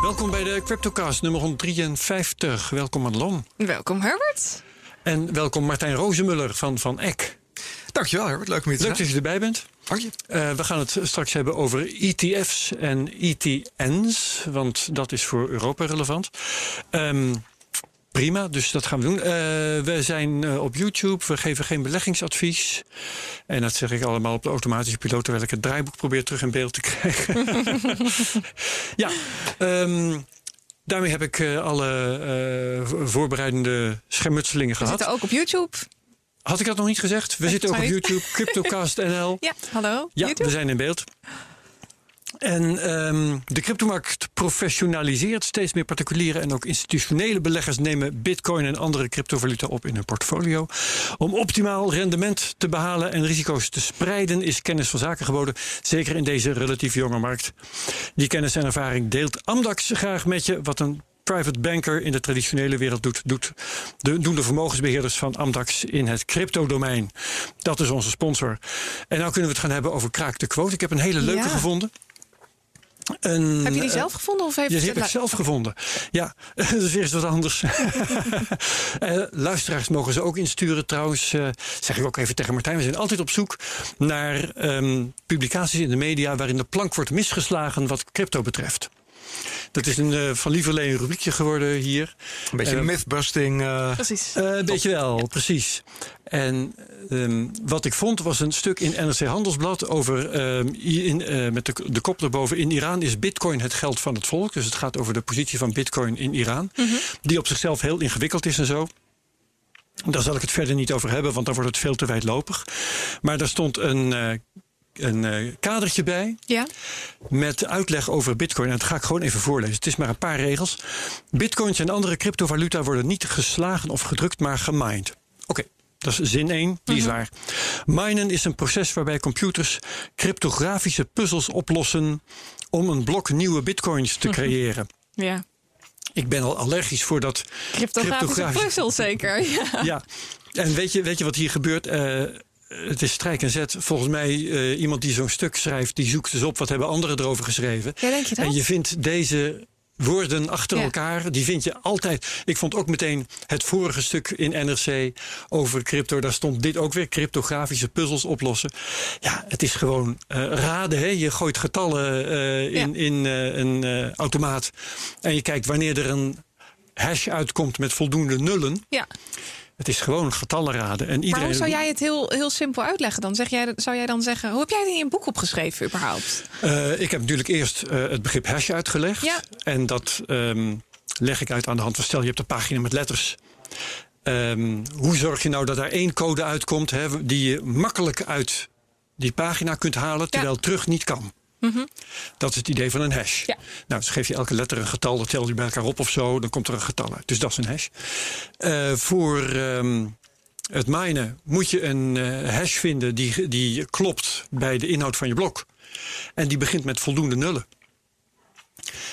Welkom bij de CryptoCast nummer 153. Welkom Madelon. Welkom Herbert. En welkom Martijn Rozemuller van VanEck. Dankjewel Herbert, leuk om je te zijn. Leuk dat je erbij bent. Dank je. We gaan het straks hebben over ETF's en ETN's, want dat is voor Europa relevant. Prima, dus dat gaan we doen. We zijn op YouTube, we geven geen beleggingsadvies. En dat zeg ik allemaal op de automatische piloot, terwijl ik het draaiboek probeer terug in beeld te krijgen. Ja, daarmee heb ik alle voorbereidende schermutselingen gehad. We zitten ook op YouTube. Had ik dat nog niet gezegd? We zitten ook op YouTube, CryptoCast NL. Ja, hallo. Ja, YouTube. We zijn in beeld. En de cryptomarkt professionaliseert. Steeds meer particuliere en ook institutionele beleggers nemen bitcoin en andere cryptovaluta op in hun portfolio. Om optimaal rendement te behalen en risico's te spreiden is kennis van zaken geboden. Zeker in deze relatief jonge markt. Die kennis en ervaring deelt Amdax graag met je. Wat een private banker in de traditionele wereld doen de vermogensbeheerders van Amdax in het cryptodomein. Dat is onze sponsor. En nou kunnen we het gaan hebben over Kraak de Quote. Ik heb een hele leuke gevonden. Heb je die zelf gevonden? Of heeft die heb ik zelf gevonden. Ja, dus weer is wat anders. Luisteraars mogen ze ook insturen trouwens. Zeg ik ook even tegen Martijn. We zijn altijd op zoek naar publicaties in de media waarin de plank wordt misgeslagen wat crypto betreft. Dat is een van lieverlee een rubriekje geworden hier. Een beetje mythbusting. Precies. Een beetje wel, precies. En wat ik vond was een stuk in NRC Handelsblad over met de kop erboven: in Iran is bitcoin het geld van het volk. Dus het gaat over de positie van bitcoin in Iran. Mm-hmm. Die op zichzelf heel ingewikkeld is en zo. Daar zal ik het verder niet over hebben, want dan wordt het veel te wijdlopig. Maar daar stond een kadertje bij met uitleg over bitcoin. En dat ga ik gewoon even voorlezen. Het is maar een paar regels. Bitcoins en andere cryptovaluta worden niet geslagen of gedrukt, maar gemined. Oké, dat is zin 1, die is waar. Minen is een proces waarbij computers cryptografische puzzels oplossen om een blok nieuwe bitcoins te creëren. Ja. Ik ben al allergisch voor dat cryptografische puzzel, zeker. Ja. Ja. En weet je wat hier gebeurt? Het is strijk en zet. Volgens mij iemand die zo'n stuk schrijft, die zoekt dus op wat hebben anderen erover geschreven. Ja, denk je dat? En je vindt deze woorden achter elkaar, die vind je altijd. Ik vond ook meteen het vorige stuk in NRC over crypto. Daar stond dit ook weer, cryptografische puzzels oplossen. Ja, het is gewoon raden. Hè? Je gooit getallen in een automaat. En je kijkt wanneer er een hash uitkomt met voldoende nullen. Ja. Het is gewoon getallen raden. En iedereen... Maar hoe zou jij het heel simpel uitleggen dan? Zou jij dan zeggen, hoe heb jij het in je boek opgeschreven überhaupt? Ik heb natuurlijk eerst het begrip hash uitgelegd. Ja. En dat leg ik uit aan de hand van, stel je hebt een pagina met letters. Hoe zorg je nou dat daar één code uitkomt, hè, die je makkelijk uit die pagina kunt halen, terwijl terug niet kan? Mm-hmm. Dat is het idee van een hash. Ja. Nou, dus geef je elke letter een getal, dat tel je bij elkaar op of zo, dan komt er een getal uit. Dus dat is een hash. Voor het minen moet je een hash vinden die klopt bij de inhoud van je blok. En die begint met voldoende nullen.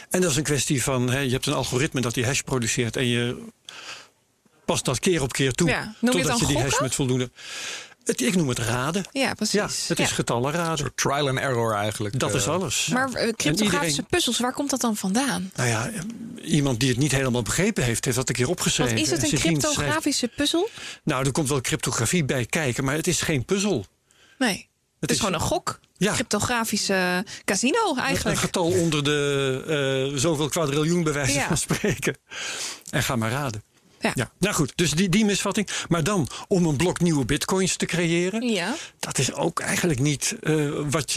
En dat is een kwestie van, je hebt een algoritme dat die hash produceert en je past dat keer op keer toe. Ja. Noem je totdat je die hash met voldoende... Ik noem het raden. Ja, precies. Ja, het is getallen raden. Een soort trial and error eigenlijk. Dat is alles. Maar cryptografische puzzels, waar komt dat dan vandaan? Nou ja, iemand die het niet helemaal begrepen heeft dat een keer opgeschreven. Wat is het, een cryptografische puzzel? Nou, er komt wel cryptografie bij kijken, maar het is geen puzzel. Nee, het is gewoon een gok. Ja. Cryptografische casino eigenlijk. Een getal onder de zoveel kwadriljoen bij wijze van spreken. En ga maar raden. Ja. Ja, nou goed, dus die misvatting. Maar dan, om een blok nieuwe bitcoins te creëren... dat is ook eigenlijk niet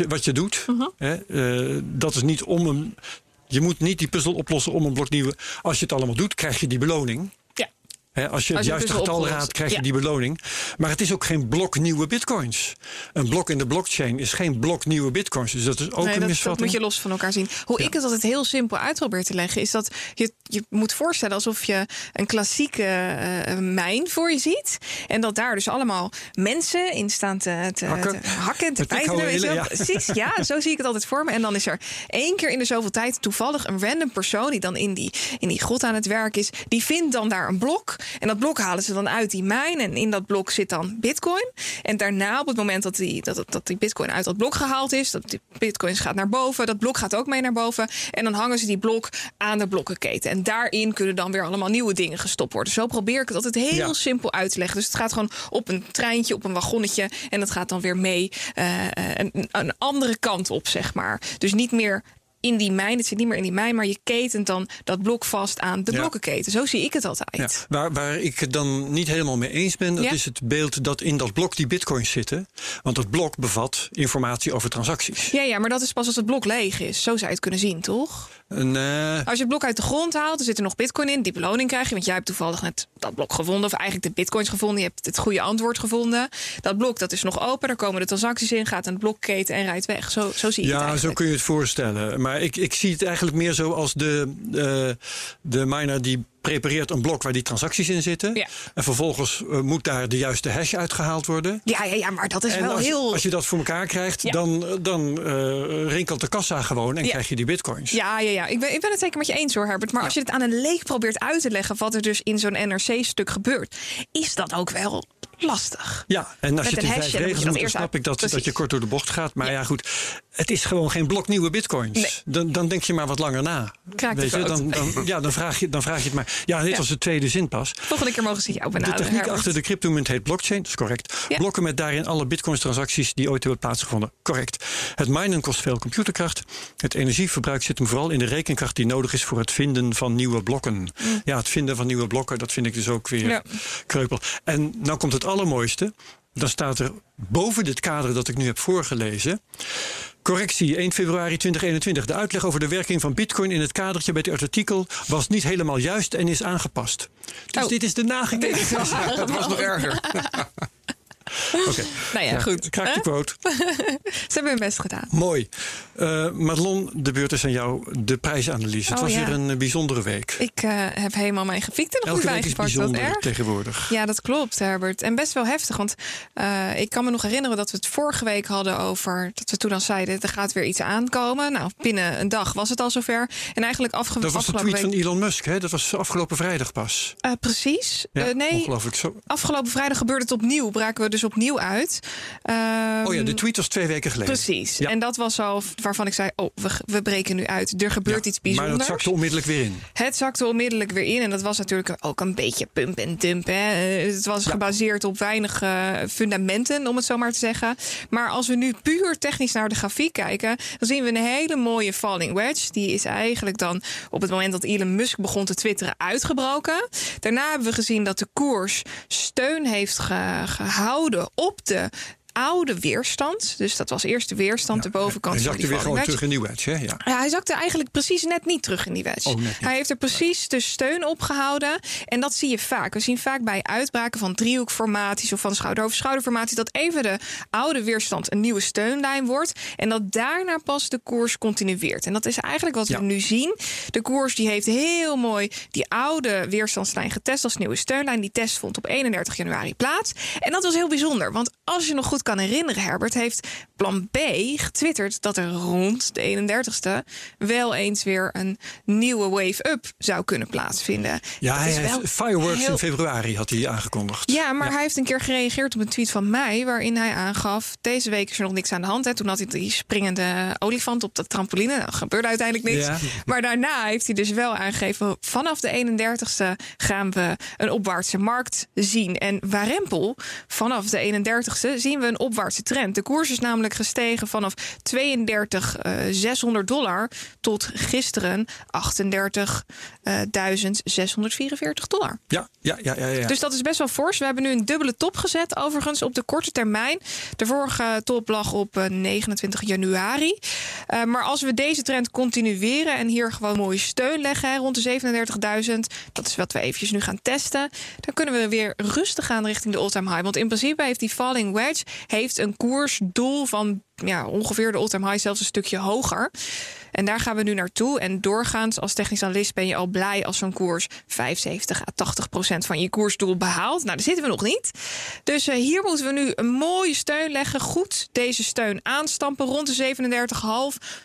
wat je doet. Uh-huh. Hè? Dat is niet om een... Je moet niet die puzzel oplossen om een blok nieuwe... Als je het allemaal doet, krijg je die beloning. Ja. Hè, als je het juiste getal raadt, krijg je die beloning. Maar het is ook geen blok nieuwe bitcoins. Een blok in de blockchain is geen blok nieuwe bitcoins. Dus dat is ook een misvatting. Dat moet je los van elkaar zien. Hoe ik het altijd heel simpel uit probeer te leggen... is dat je moet voorstellen alsof je een klassieke mijn voor je ziet. En dat daar dus allemaal mensen in staan te hakken, te bijten. Ja. Precies, ja, zo zie ik het altijd voor me. En dan is er één keer in de zoveel tijd toevallig een random persoon... die dan in die grot aan het werk is. Die vindt dan daar een blok... En dat blok halen ze dan uit die mijn. En in dat blok zit dan Bitcoin. En daarna, op het moment dat die Bitcoin uit dat blok gehaald is, dat die Bitcoin gaat naar boven, dat blok gaat ook mee naar boven. En dan hangen ze die blok aan de blokkenketen. En daarin kunnen dan weer allemaal nieuwe dingen gestopt worden. Zo probeer ik het altijd heel simpel uit te leggen. Dus het gaat gewoon op een treintje, op een wagonnetje. En dat gaat dan weer mee een andere kant op, zeg maar. Dus niet meer in die mijn, het zit niet meer in die mijn, maar je ketent dan dat blok vast aan de blokkenketen. Zo zie ik het altijd. Ja. Waar ik het dan niet helemaal mee eens ben, dat is het beeld dat in dat blok die bitcoins zitten. Want dat blok bevat informatie over transacties. Ja, maar dat is pas als het blok leeg is. Zo zou je het kunnen zien, toch? Als je het blok uit de grond haalt, dan zit er nog bitcoin in. Die beloning krijg je, want jij hebt toevallig net dat blok gevonden. Of eigenlijk de bitcoins gevonden. Je hebt het goede antwoord gevonden. Dat blok, dat is nog open. Daar komen de transacties in, gaat aan de blokketen en rijdt weg. Zo zie je het eigenlijk. Ja, zo kun je het voorstellen. Maar ik zie het eigenlijk meer zo als de miner die prepareert een blok waar die transacties in zitten. Ja. En vervolgens moet daar de juiste hash uitgehaald worden. Ja, maar dat is en wel als, heel... Als je dat voor elkaar krijgt, dan rinkelt de kassa gewoon en krijg je die bitcoins. Ja. Ik ben het zeker met je eens hoor, Herbert. Maar als je het aan een leek probeert uit te leggen wat er dus in zo'n NRC-stuk gebeurt, is dat ook wel lastig. Ja, en als je die 5 regels doet, dan snap ik dat je kort door de bocht gaat. Maar goed, het is gewoon geen blok nieuwe bitcoins. Nee. Dan denk je maar wat langer na. Weet je, dan vraag je het maar. Ja, dit was de tweede zin pas. Volgende keer mogen ze jou benaderen. De techniek achter de cryptomunt heet blockchain, dat is correct. Ja. Blokken met daarin alle bitcoins-transacties die ooit hebben plaatsgevonden, correct. Het minen kost veel computerkracht. Het energieverbruik zit hem vooral in de rekenkracht die nodig is voor het vinden van nieuwe blokken. Ja, het vinden van nieuwe blokken, dat vind ik dus ook weer kreupel. En nou komt het allermooiste. Dan staat er boven dit kader dat ik nu heb voorgelezen. Correctie, 1 februari 2021. De uitleg over de werking van bitcoin in het kadertje bij het artikel was niet helemaal juist en is aangepast. Dus dit is de nagekeken. Dat was nog erger. Okay. Nou ja, goed. Kraak de quote. Ze hebben hun best gedaan. Mooi. Madelon, de beurt is aan jou, de prijsanalyse. Het was weer een bijzondere week. Ik heb helemaal mijn grafiek er nog niet bij gepakt. Elke week is bijzonder tegenwoordig. Ja, dat klopt, Herbert. En best wel heftig, want ik kan me nog herinneren dat we het vorige week hadden over, dat we toen al zeiden, er gaat weer iets aankomen. Nou, binnen een dag was het al zover. En eigenlijk Dat was de tweet van Elon Musk, hè? Dat was afgelopen vrijdag pas. Precies. Ja, ongelooflijk. Afgelopen vrijdag gebeurde het opnieuw, braken we dus opnieuw uit. De tweet was 2 weken geleden. Precies. Ja. En dat was al waarvan ik zei, we breken nu uit. Er gebeurt iets bijzonders. Maar dat zakte onmiddellijk weer in. Het zakte onmiddellijk weer in. En dat was natuurlijk ook een beetje pump en dump. Hè. Het was gebaseerd op weinig fundamenten, om het zo maar te zeggen. Maar als we nu puur technisch naar de grafiek kijken, dan zien we een hele mooie falling wedge. Die is eigenlijk dan op het moment dat Elon Musk begon te twitteren uitgebroken. Daarna hebben we gezien dat de koers steun heeft gehouden op de oude weerstand. Dus dat was eerst de weerstand, de bovenkant. Hij zakte weer gewoon terug in die wedge, hè? Ja, hij zakte eigenlijk precies net niet terug in die wedge. Hij heeft er precies de steun op gehouden. En dat zie je vaak. We zien vaak bij uitbraken van driehoekformaties of van schouder-over-schouderformaties dat even de oude weerstand een nieuwe steunlijn wordt en dat daarna pas de koers continueert. En dat is eigenlijk wat we nu zien. De koers die heeft heel mooi die oude weerstandslijn getest als nieuwe steunlijn. Die test vond op 31 januari plaats. En dat was heel bijzonder, want als je nog goed kan herinneren, Herbert, heeft Plan B getwitterd dat er rond de 31ste wel eens weer een nieuwe wave-up zou kunnen plaatsvinden. Ja, dat hij heeft fireworks in februari had hij aangekondigd. Ja, maar hij heeft een keer gereageerd op een tweet van mei waarin hij aangaf, deze week is er nog niks aan de hand. Hè. Toen had hij die springende olifant op de trampoline. Nou, dat gebeurde uiteindelijk niks. Ja. Maar daarna heeft hij dus wel aangegeven, vanaf de 31ste gaan we een opwaartse markt zien. En waarempel, vanaf de 31ste zien we een opwaartse trend. De koers is namelijk gestegen vanaf $32,600 tot gisteren $38,644. Ja. Dus dat is best wel fors. We hebben nu een dubbele top gezet, overigens op de korte termijn. De vorige top lag op 29 januari. Maar als we deze trend continueren en hier gewoon mooie steun leggen, rond de 37.000, dat is wat we eventjes nu gaan testen, dan kunnen we weer rustig gaan richting de all-time high. Want in principe heeft die falling wedge heeft een koersdoel van ongeveer de all-time high, zelfs een stukje hoger. En daar gaan we nu naartoe. En doorgaans als technisch analist ben je al blij als zo'n koers 75 à 80% van je koersdoel behaalt. Nou, daar zitten we nog niet. Dus hier moeten we nu een mooie steun leggen. Goed deze steun aanstampen rond de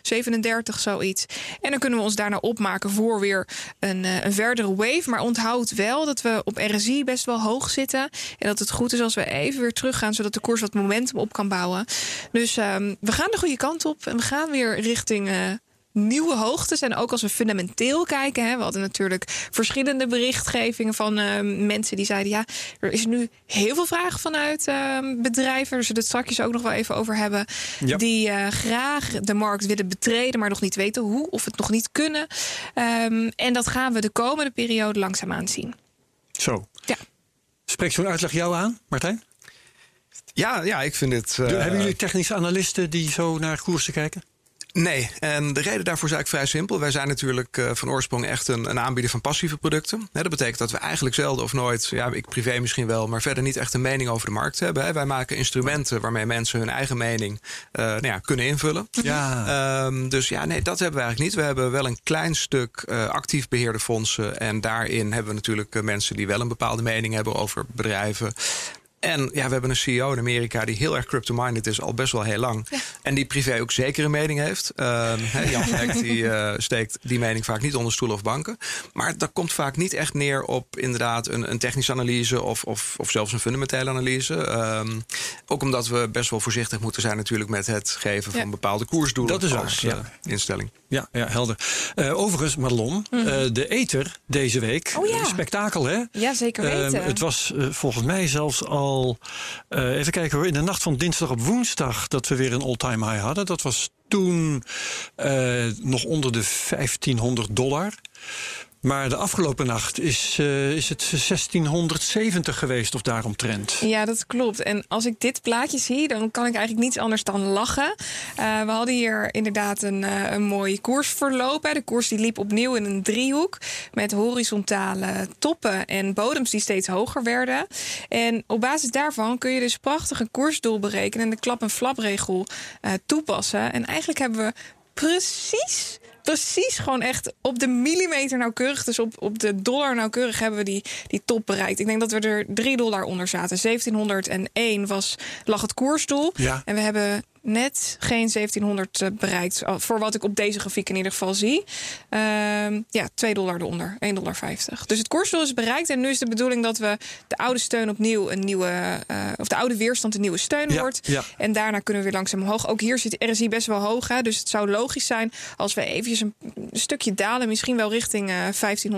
37,5, 37 zoiets. En dan kunnen we ons daarna opmaken voor weer een verdere wave. Maar onthoud wel dat we op RSI best wel hoog zitten. En dat het goed is als we even weer teruggaan, zodat de koers wat momentum op kan bouwen. Dus we gaan de goede kant op. En we gaan weer richting nieuwe hoogtes. En ook als we fundamenteel kijken. Hè, we hadden natuurlijk verschillende berichtgevingen van mensen die zeiden, ja, er is nu heel veel vraag vanuit bedrijven. Daar zullen we het straks ook nog wel even over hebben. Ja. Die graag de markt willen betreden, maar nog niet weten hoe. Of het nog niet kunnen. En dat gaan we de komende periode langzaamaan zien. Zo. Ja. Spreekt zo'n uitleg jou aan, Martijn? Ja, ik vind het... Hebben jullie technische analisten die zo naar koersen kijken? Nee, en de reden daarvoor is eigenlijk vrij simpel. Wij zijn natuurlijk van oorsprong echt een aanbieder van passieve producten. Dat betekent dat we eigenlijk zelden of nooit, ja, ik privé misschien wel, maar verder niet echt een mening over de markt hebben. Wij maken instrumenten waarmee mensen hun eigen mening kunnen invullen. Ja. Dus ja, nee, dat hebben we eigenlijk niet. We hebben wel een klein stuk actief beheerde fondsen. En daarin hebben we natuurlijk mensen die wel een bepaalde mening hebben over bedrijven. En ja, we hebben een CEO in Amerika die heel erg crypto-minded is, al best wel heel lang. Ja. En die privé ook zeker een mening heeft. Jan VanEck steekt die mening vaak niet onder stoelen of banken. Maar dat komt vaak niet echt neer op inderdaad een technische analyse of zelfs een fundamentele analyse. Ook omdat we best wel voorzichtig moeten zijn natuurlijk met het geven van bepaalde koersdoelen. Dat is als instelling. Ja, helder. Overigens, Madelon, de Ether deze week. Oh, ja. Spektakel, hè? Ja, zeker weten. Het was volgens mij zelfs al... even kijken hoor, in de nacht van dinsdag op woensdag dat we weer een all-time high hadden. Dat was toen nog onder de $1,500. Maar de afgelopen nacht is het 1670 geweest of daaromtrent. Ja, dat klopt. En als ik dit plaatje zie, dan kan ik eigenlijk niets anders dan lachen. We hadden hier inderdaad een mooi koersverloop. De koers die liep opnieuw in een driehoek met horizontale toppen en bodems die steeds hoger werden. En op basis daarvan kun je dus prachtig een koersdoel berekenen en de klap- en flapregel toepassen. En eigenlijk hebben we precies gewoon echt op de millimeter nauwkeurig. Dus op de dollar nauwkeurig hebben we die top bereikt. Ik denk dat we er $3 onder zaten. 1701 lag het koersdoel. Ja. En we hebben net geen 1700 bereikt. Voor wat ik op deze grafiek in ieder geval zie. $2 eronder. $1,50. Dus het koersdoel is bereikt. En nu is de bedoeling dat we de oude steun opnieuw een nieuwe... of de oude weerstand een nieuwe steun wordt. Ja. En daarna kunnen we weer langzaam omhoog. Ook hier zit RSI best wel hoog. Hè? Dus het zou logisch zijn als we eventjes een stukje dalen. Misschien wel richting $1,500.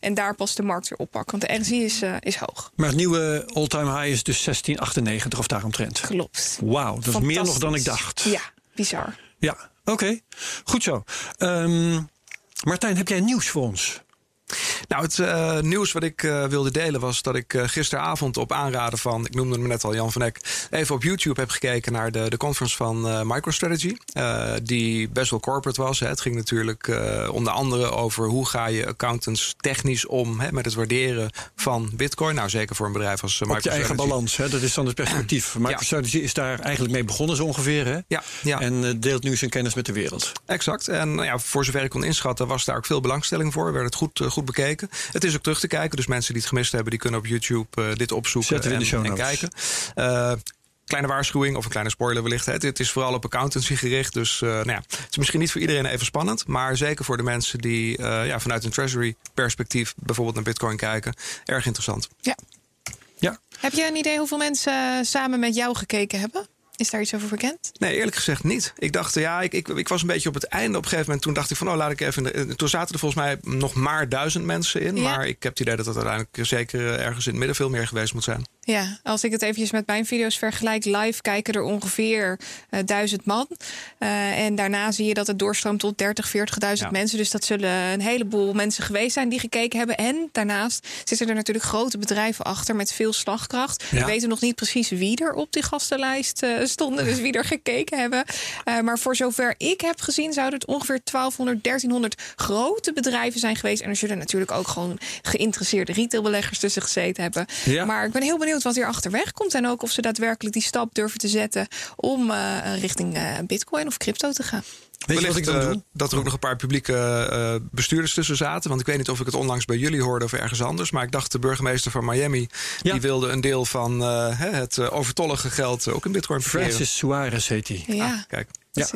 En daar pas de markt weer oppakken. Want de RSI is hoog. Maar het nieuwe all-time high is dus 1698 of daaromtrent. Klopt. Wauw, dat is meer nog dan ik dacht. Ja, bizar. Ja, oké. Goed zo. Martijn, heb jij nieuws voor ons? Nou, het nieuws wat ik wilde delen was dat ik gisteravond op aanraden van, ik noemde hem net al, Jan VanEck, even op YouTube heb gekeken naar de conference van MicroStrategy. Die best wel corporate was. Hè. Het ging natuurlijk onder andere over hoe ga je accountants technisch om met het waarderen van Bitcoin. Nou, zeker voor een bedrijf als MicroStrategy. Op je eigen balans, hè? Dat is dan het perspectief. MicroStrategy is daar eigenlijk mee begonnen zo ongeveer. Hè? Ja. En deelt nu zijn kennis met de wereld. Exact. En voor zover ik kon inschatten was daar ook veel belangstelling voor. Werd het goed bekeken. Het is ook terug te kijken. Dus mensen die het gemist hebben, die kunnen op YouTube dit opzoeken. Zetten we in de show notes. En kijken. Kleine waarschuwing of een kleine spoiler wellicht. Het is vooral op accountancy gericht. Dus het is misschien niet voor iedereen even spannend. Maar zeker voor de mensen die vanuit een treasury perspectief bijvoorbeeld naar Bitcoin kijken. Erg interessant. Ja. Heb je een idee hoeveel mensen samen met jou gekeken hebben? Is daar iets over bekend? Nee, eerlijk gezegd niet. Ik dacht, ik was een beetje op het einde op een gegeven moment. Toen dacht ik van, laat ik even... Toen zaten er volgens mij nog maar 1000 mensen in. Ja. Maar ik heb het idee dat dat uiteindelijk zeker ergens in het midden veel meer geweest moet zijn. Ja, als ik het eventjes met mijn video's vergelijk. Live kijken er ongeveer 1000 man. En daarna zie je dat het doorstroomt tot 40.000 mensen. Dus dat zullen een heleboel mensen geweest zijn die gekeken hebben. En daarnaast zitten er natuurlijk grote bedrijven achter met veel slagkracht. Ja. We weten nog niet precies wie er op die gastenlijst stonden. Dus wie er gekeken hebben. Maar voor zover ik heb gezien zouden het ongeveer 1200, 1300 grote bedrijven zijn geweest. En er zullen natuurlijk ook gewoon geïnteresseerde retailbeleggers tussen gezeten hebben. Ja. Maar ik ben heel benieuwd benieuwd wat hier achterweg komt. En ook of ze daadwerkelijk die stap durven te zetten om richting Bitcoin of crypto te gaan. Wellicht dat er ook nog een paar publieke bestuurders tussen zaten. Want ik weet niet of ik het onlangs bij jullie hoorde of ergens anders. Maar ik dacht de burgemeester van Miami... die wilde een deel van het overtollige geld ook in bitcoin ververen. Francis Suarez heet hij. Ja, kijk. Ja.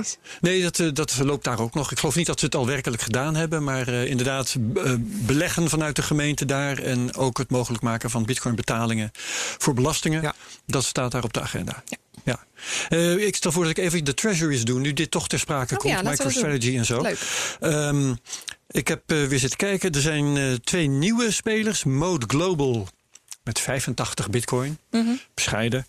Nee, dat loopt daar ook nog. Ik geloof niet dat ze het al werkelijk gedaan hebben. Maar inderdaad, beleggen vanuit de gemeente daar... en ook het mogelijk maken van bitcoinbetalingen voor belastingen. Ja. Dat staat daar op de agenda. Ja. Ja. Ik stel voor dat ik even de treasuries doe. Nu dit toch ter sprake komt. Ja, MicroStrategy en zo. Leuk. Ik heb weer zitten kijken. Er zijn twee nieuwe spelers. Mode Global... met 85 bitcoin, bescheiden.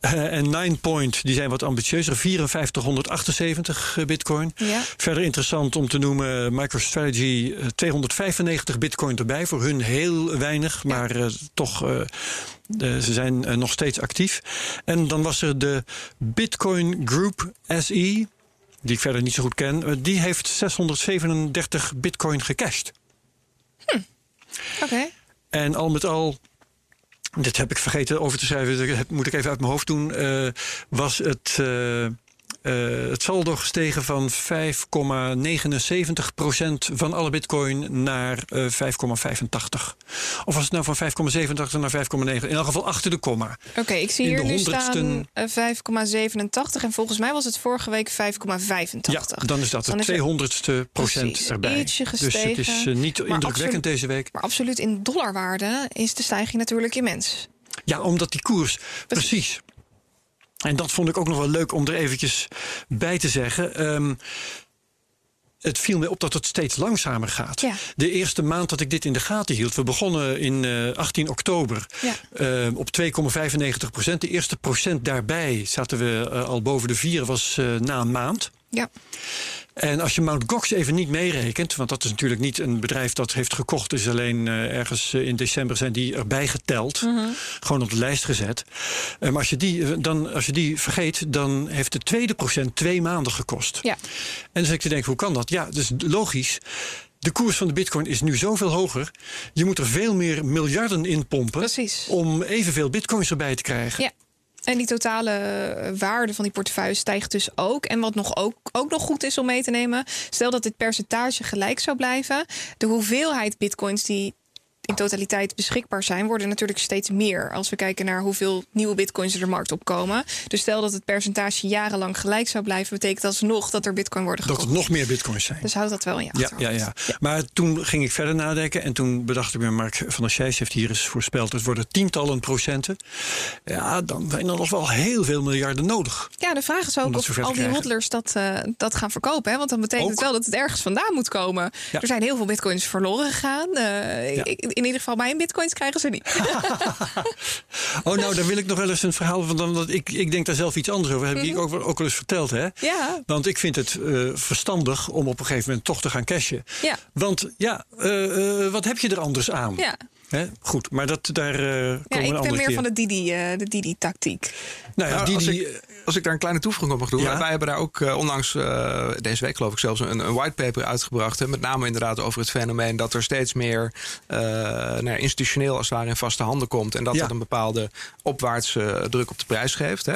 En Ninepoint, die zijn wat ambitieuzer, 5478 bitcoin. Ja. Verder interessant om te noemen, MicroStrategy, 295 bitcoin erbij. Voor hun heel weinig, maar toch, ze zijn nog steeds actief. En dan was er de Bitcoin Group SE, die ik verder niet zo goed ken. Die heeft 637 bitcoin gecashed. Oké. En al met al... dit heb ik vergeten over te schrijven, dat moet ik even uit mijn hoofd doen... was het saldo gestegen van 5,79% van alle bitcoin naar 5,85. Of was het nou van 5,87 naar 5,9? In elk geval achter de komma. Oké, ik zie hier nu staan 5,87 en volgens mij was het vorige week 5,85. Ja, dan is dat het 200ste procent erbij. Ietsje gestegen. Dus het is niet indrukwekkend deze week. Maar absoluut in dollarwaarde is de stijging natuurlijk immens. Ja, omdat die koers... Precies. En dat vond ik ook nog wel leuk om er eventjes bij te zeggen. Het viel me op dat het steeds langzamer gaat. Ja. De eerste maand dat ik dit in de gaten hield... we begonnen in 18 oktober op 2,95%. De eerste procent daarbij zaten we al boven de 4, was na een maand. Ja. En als je Mt. Gox even niet meerekent... want dat is natuurlijk niet een bedrijf dat heeft gekocht... is alleen ergens in december zijn die erbij geteld. Gewoon op de lijst gezet. Maar als je die vergeet... dan heeft de tweede procent 2 maanden gekost. Ja. En dus ik te denken, hoe kan dat? Ja, dus logisch... de koers van de bitcoin is nu zoveel hoger. Je moet er veel meer miljarden in pompen... Precies. Om evenveel bitcoins erbij te krijgen. Ja. En die totale waarde van die portefeuille stijgt dus ook. En wat nog ook nog goed is om mee te nemen... stel dat dit percentage gelijk zou blijven... de hoeveelheid bitcoins die in totaliteit beschikbaar zijn... worden natuurlijk steeds meer. Als we kijken naar hoeveel nieuwe bitcoins er de markt opkomen. Dus stel dat het percentage jarenlang gelijk zou blijven... betekent alsnog dat er bitcoin worden gekocht. Dat er nog meer bitcoins zijn. Dus houd dat wel in je achterhoofd. Ja. Maar toen ging ik verder nadenken... en toen bedacht ik me, Mark van der Schijs heeft hier eens voorspeld... het worden tientallen procenten. Ja, dan zijn er nog wel heel veel miljarden nodig. Ja, de vraag is ook of al die hodlers dat gaan verkopen. Hè? Want dan betekent het wel dat het ergens vandaan moet komen. Ja. Er zijn heel veel bitcoins verloren gegaan. In ieder geval, mijn bitcoins krijgen ze niet. Nou, dan wil ik nog wel eens een verhaal van. Want ik denk daar zelf iets anders over. Heb ik ook wel eens verteld, hè? Ja. Want ik vind het verstandig om op een gegeven moment toch te gaan cashen. Ja. Want wat heb je er anders aan? Ja. Hè? Goed, maar daar komen we een andere keer. Ik ben meer van de Didi-tactiek. Als ik daar een kleine toevoeging op mag doen. Ja? Wij hebben daar ook onlangs deze week geloof ik zelfs een whitepaper uitgebracht. Hè, met name inderdaad over het fenomeen dat er steeds meer institutioneel als het ware in vaste handen komt. En dat een bepaalde opwaartse druk op de prijs geeft. Hè,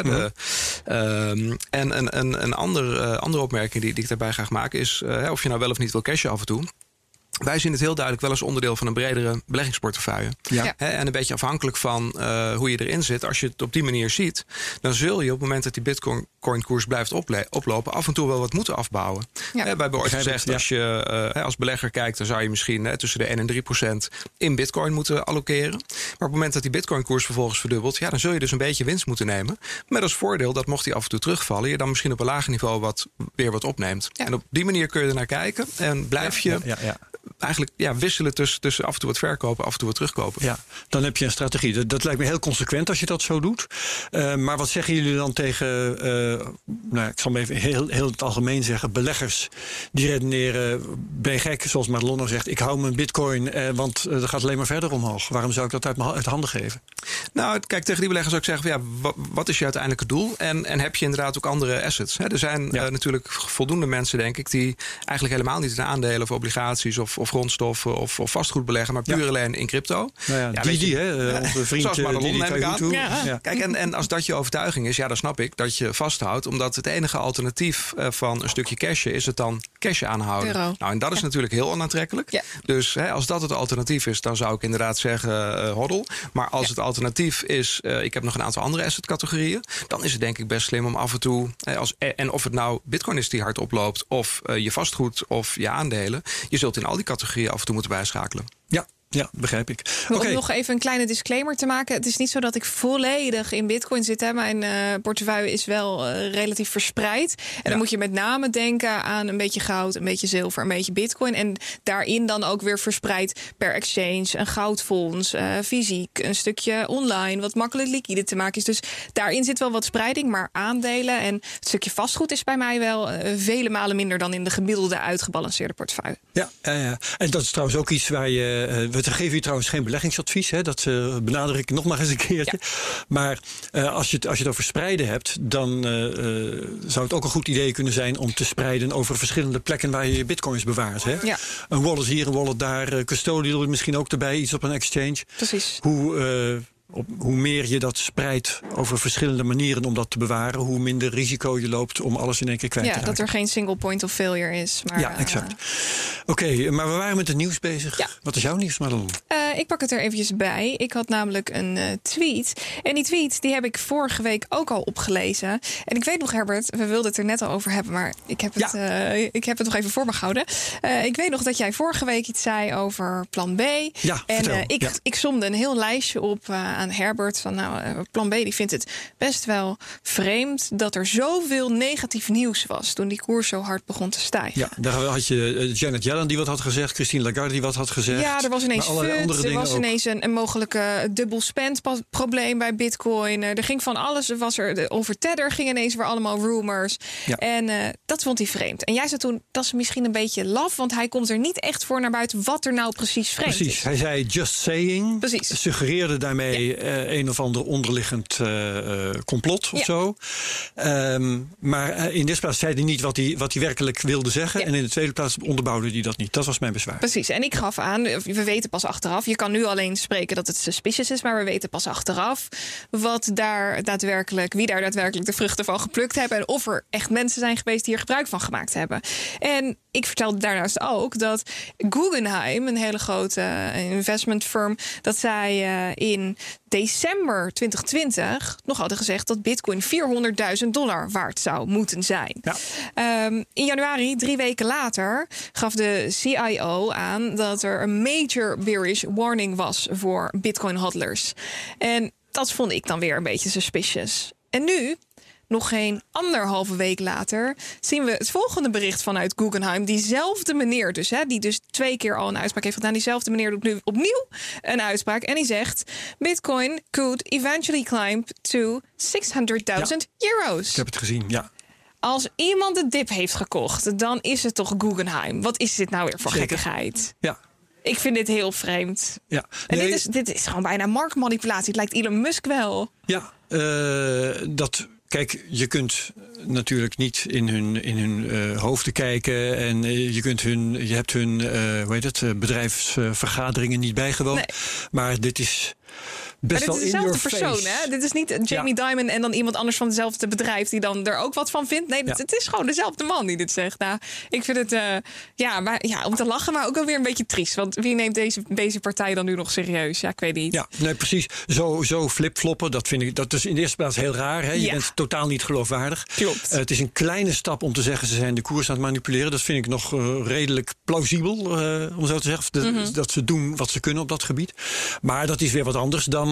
en een andere opmerking die ik daarbij graag maak is of je nou wel of niet wil cashen af en toe. Wij zien het heel duidelijk wel als onderdeel van een bredere beleggingsportefeuille. Ja. En een beetje afhankelijk van hoe je erin zit. Als je het op die manier ziet, dan zul je op het moment dat die bitcoin-koers blijft oplopen... af en toe wel wat moeten afbouwen. Ja. Wij hebben ooit gezegd, als je als belegger kijkt... dan zou je misschien tussen de 1% en 3% in bitcoin moeten allokeren. Maar op het moment dat die bitcoin-koers vervolgens verdubbelt... ja, dan zul je dus een beetje winst moeten nemen. Met als voordeel dat mocht die af en toe terugvallen... je dan misschien op een lager niveau weer wat opneemt. Ja. En op die manier kun je ernaar kijken en blijf je... eigenlijk wisselen tussen af en toe wat verkopen... af en toe wat terugkopen. Ja, dan heb je een strategie. Dat lijkt me heel consequent als je dat zo doet. Maar wat zeggen jullie dan tegen... ik zal hem even heel het algemeen zeggen... beleggers die redeneren... ben je gek, zoals Madelonno zegt... ik hou mijn bitcoin, want dat gaat alleen maar verder omhoog. Waarom zou ik dat uit handen geven? Nou, kijk, tegen die beleggers zou ik zeggen, ja, wat is je uiteindelijke doel? En heb je inderdaad ook andere assets? Hè? Er zijn natuurlijk voldoende mensen, denk ik, die eigenlijk helemaal niet in aandelen of obligaties of grondstoffen of vastgoed beleggen, maar puur alleen in crypto. Nou ja, onze vriend die het aan doet. Ja. Kijk, en als dat je overtuiging is, ja, dan snap ik dat je vasthoudt, omdat het enige alternatief van een stukje cashen is het dan cash aanhouden. Euro. Nou, en dat is natuurlijk heel onaantrekkelijk. Ja. Dus als dat het alternatief is, dan zou ik inderdaad zeggen hodl. Maar als het alternatief is, ik heb nog een aantal andere assetcategorieën, dan is het denk ik best slim om af en toe, en of het nou Bitcoin is die hard oploopt, of je vastgoed of je aandelen, je zult in al die categorieën af en toe moeten bijschakelen. Ja. Ja, begrijp ik. Om nog even een kleine disclaimer te maken. Het is niet zo dat ik volledig in Bitcoin zit. Hè. Mijn portefeuille is wel relatief verspreid. En dan moet je met name denken aan een beetje goud, een beetje zilver, een beetje Bitcoin. En daarin dan ook weer verspreid per exchange, een goudfonds, fysiek, een stukje online, wat makkelijk liquide te maken is. Dus daarin zit wel wat spreiding, maar aandelen en het stukje vastgoed is bij mij wel vele malen minder dan in de gemiddelde uitgebalanceerde portefeuille. Ja, en dat is trouwens ook iets waar je... We geven u trouwens geen beleggingsadvies. Hè? Dat benader ik nog maar eens een keertje. Ja. Maar als je het over spreiden hebt, dan zou het ook een goed idee kunnen zijn om te spreiden over verschillende plekken waar je je bitcoins bewaart. Hè? Ja. Een wallet hier, een wallet daar. Custodial misschien ook erbij. Iets op een exchange. Precies. Hoe meer je dat spreidt over verschillende manieren om dat te bewaren, hoe minder risico je loopt om alles in één keer kwijt te raken. Dat er geen single point of failure is. Maar ja, exact. Oké, maar we waren met het nieuws bezig. Ja. Wat is jouw nieuws, Madelon? Ik pak het er eventjes bij. Ik had namelijk een tweet. En die tweet die heb ik vorige week ook al opgelezen. En ik weet nog, Herbert, we wilden het er net al over hebben, maar ik heb het nog even voor me gehouden. Ik weet nog dat jij vorige week iets zei over plan B. Ja, en ik somde een heel lijstje op aan Herbert van plan B, die vindt het best wel vreemd dat er zoveel negatief nieuws was toen die koers zo hard begon te stijgen. Ja, daar had je Janet Yellen die wat had gezegd, Christine Lagarde die wat had gezegd. Ja, er was ineens een mogelijke dubbel spend probleem bij Bitcoin. Er ging van alles, over Tether ging ineens weer allemaal rumors. Ja. En dat vond hij vreemd. En jij zei toen, dat is misschien een beetje laf, want hij komt er niet echt voor naar buiten wat er nou precies vreemd is. Hij zei just saying, suggereerde daarmee een of ander onderliggend complot of zo. Maar in de eerste plaats zei hij niet wat hij werkelijk wilde zeggen. Ja. En in de tweede plaats onderbouwde hij dat niet. Dat was mijn bezwaar. Precies. En ik gaf aan, we weten pas achteraf. Je kan nu alleen spreken dat het suspicious is, maar we weten pas achteraf wie daar daadwerkelijk de vruchten van geplukt hebben en of er echt mensen zijn geweest die er gebruik van gemaakt hebben. En ik vertelde daarnaast ook dat Guggenheim, een hele grote investment firm, dat zij in december 2020 nog hadden gezegd dat Bitcoin $400.000 waard zou moeten zijn. Ja. In januari, 3 weken later, gaf de CIO aan dat er een major bearish warning was voor Bitcoin hodlers. En dat vond ik dan weer een beetje suspicious. En nu, nog geen 1,5 week later, zien we het volgende bericht vanuit Guggenheim. Diezelfde meneer dus, die dus 2 keer al een uitspraak heeft gedaan. Diezelfde meneer doet nu opnieuw een uitspraak. En die zegt, Bitcoin could eventually climb to €600.000. Ik heb het gezien, ja. Als iemand de dip heeft gekocht, dan is het toch Guggenheim. Wat is dit nou weer voor gekkigheid? Ja. Ik vind dit heel vreemd. Ja. En dit is gewoon bijna marktmanipulatie. Het lijkt Elon Musk wel. Ja, dat... Kijk, je kunt natuurlijk niet in hun hoofden kijken. En je hebt hun bedrijfsvergaderingen niet bijgewoond. Nee. Maar dit is best wel in your face. Dit is dezelfde persoon, hè? Dit is niet Jamie Dimon en dan iemand anders van hetzelfde bedrijf die dan er ook wat van vindt. Nee, het is gewoon dezelfde man die dit zegt. Nou, ik vind het om te lachen, maar ook wel weer een beetje triest. Want wie neemt deze partij dan nu nog serieus? Ja, ik weet niet. Ja, nee, precies. Zo flipfloppen, dat is in de eerste plaats heel raar. Hè? Je bent totaal niet geloofwaardig. Klopt. Het is een kleine stap om te zeggen ze zijn de koers aan het manipuleren. Dat vind ik nog redelijk plausibel, om zo te zeggen. Dat ze doen wat ze kunnen op dat gebied. Maar dat is weer wat anders dan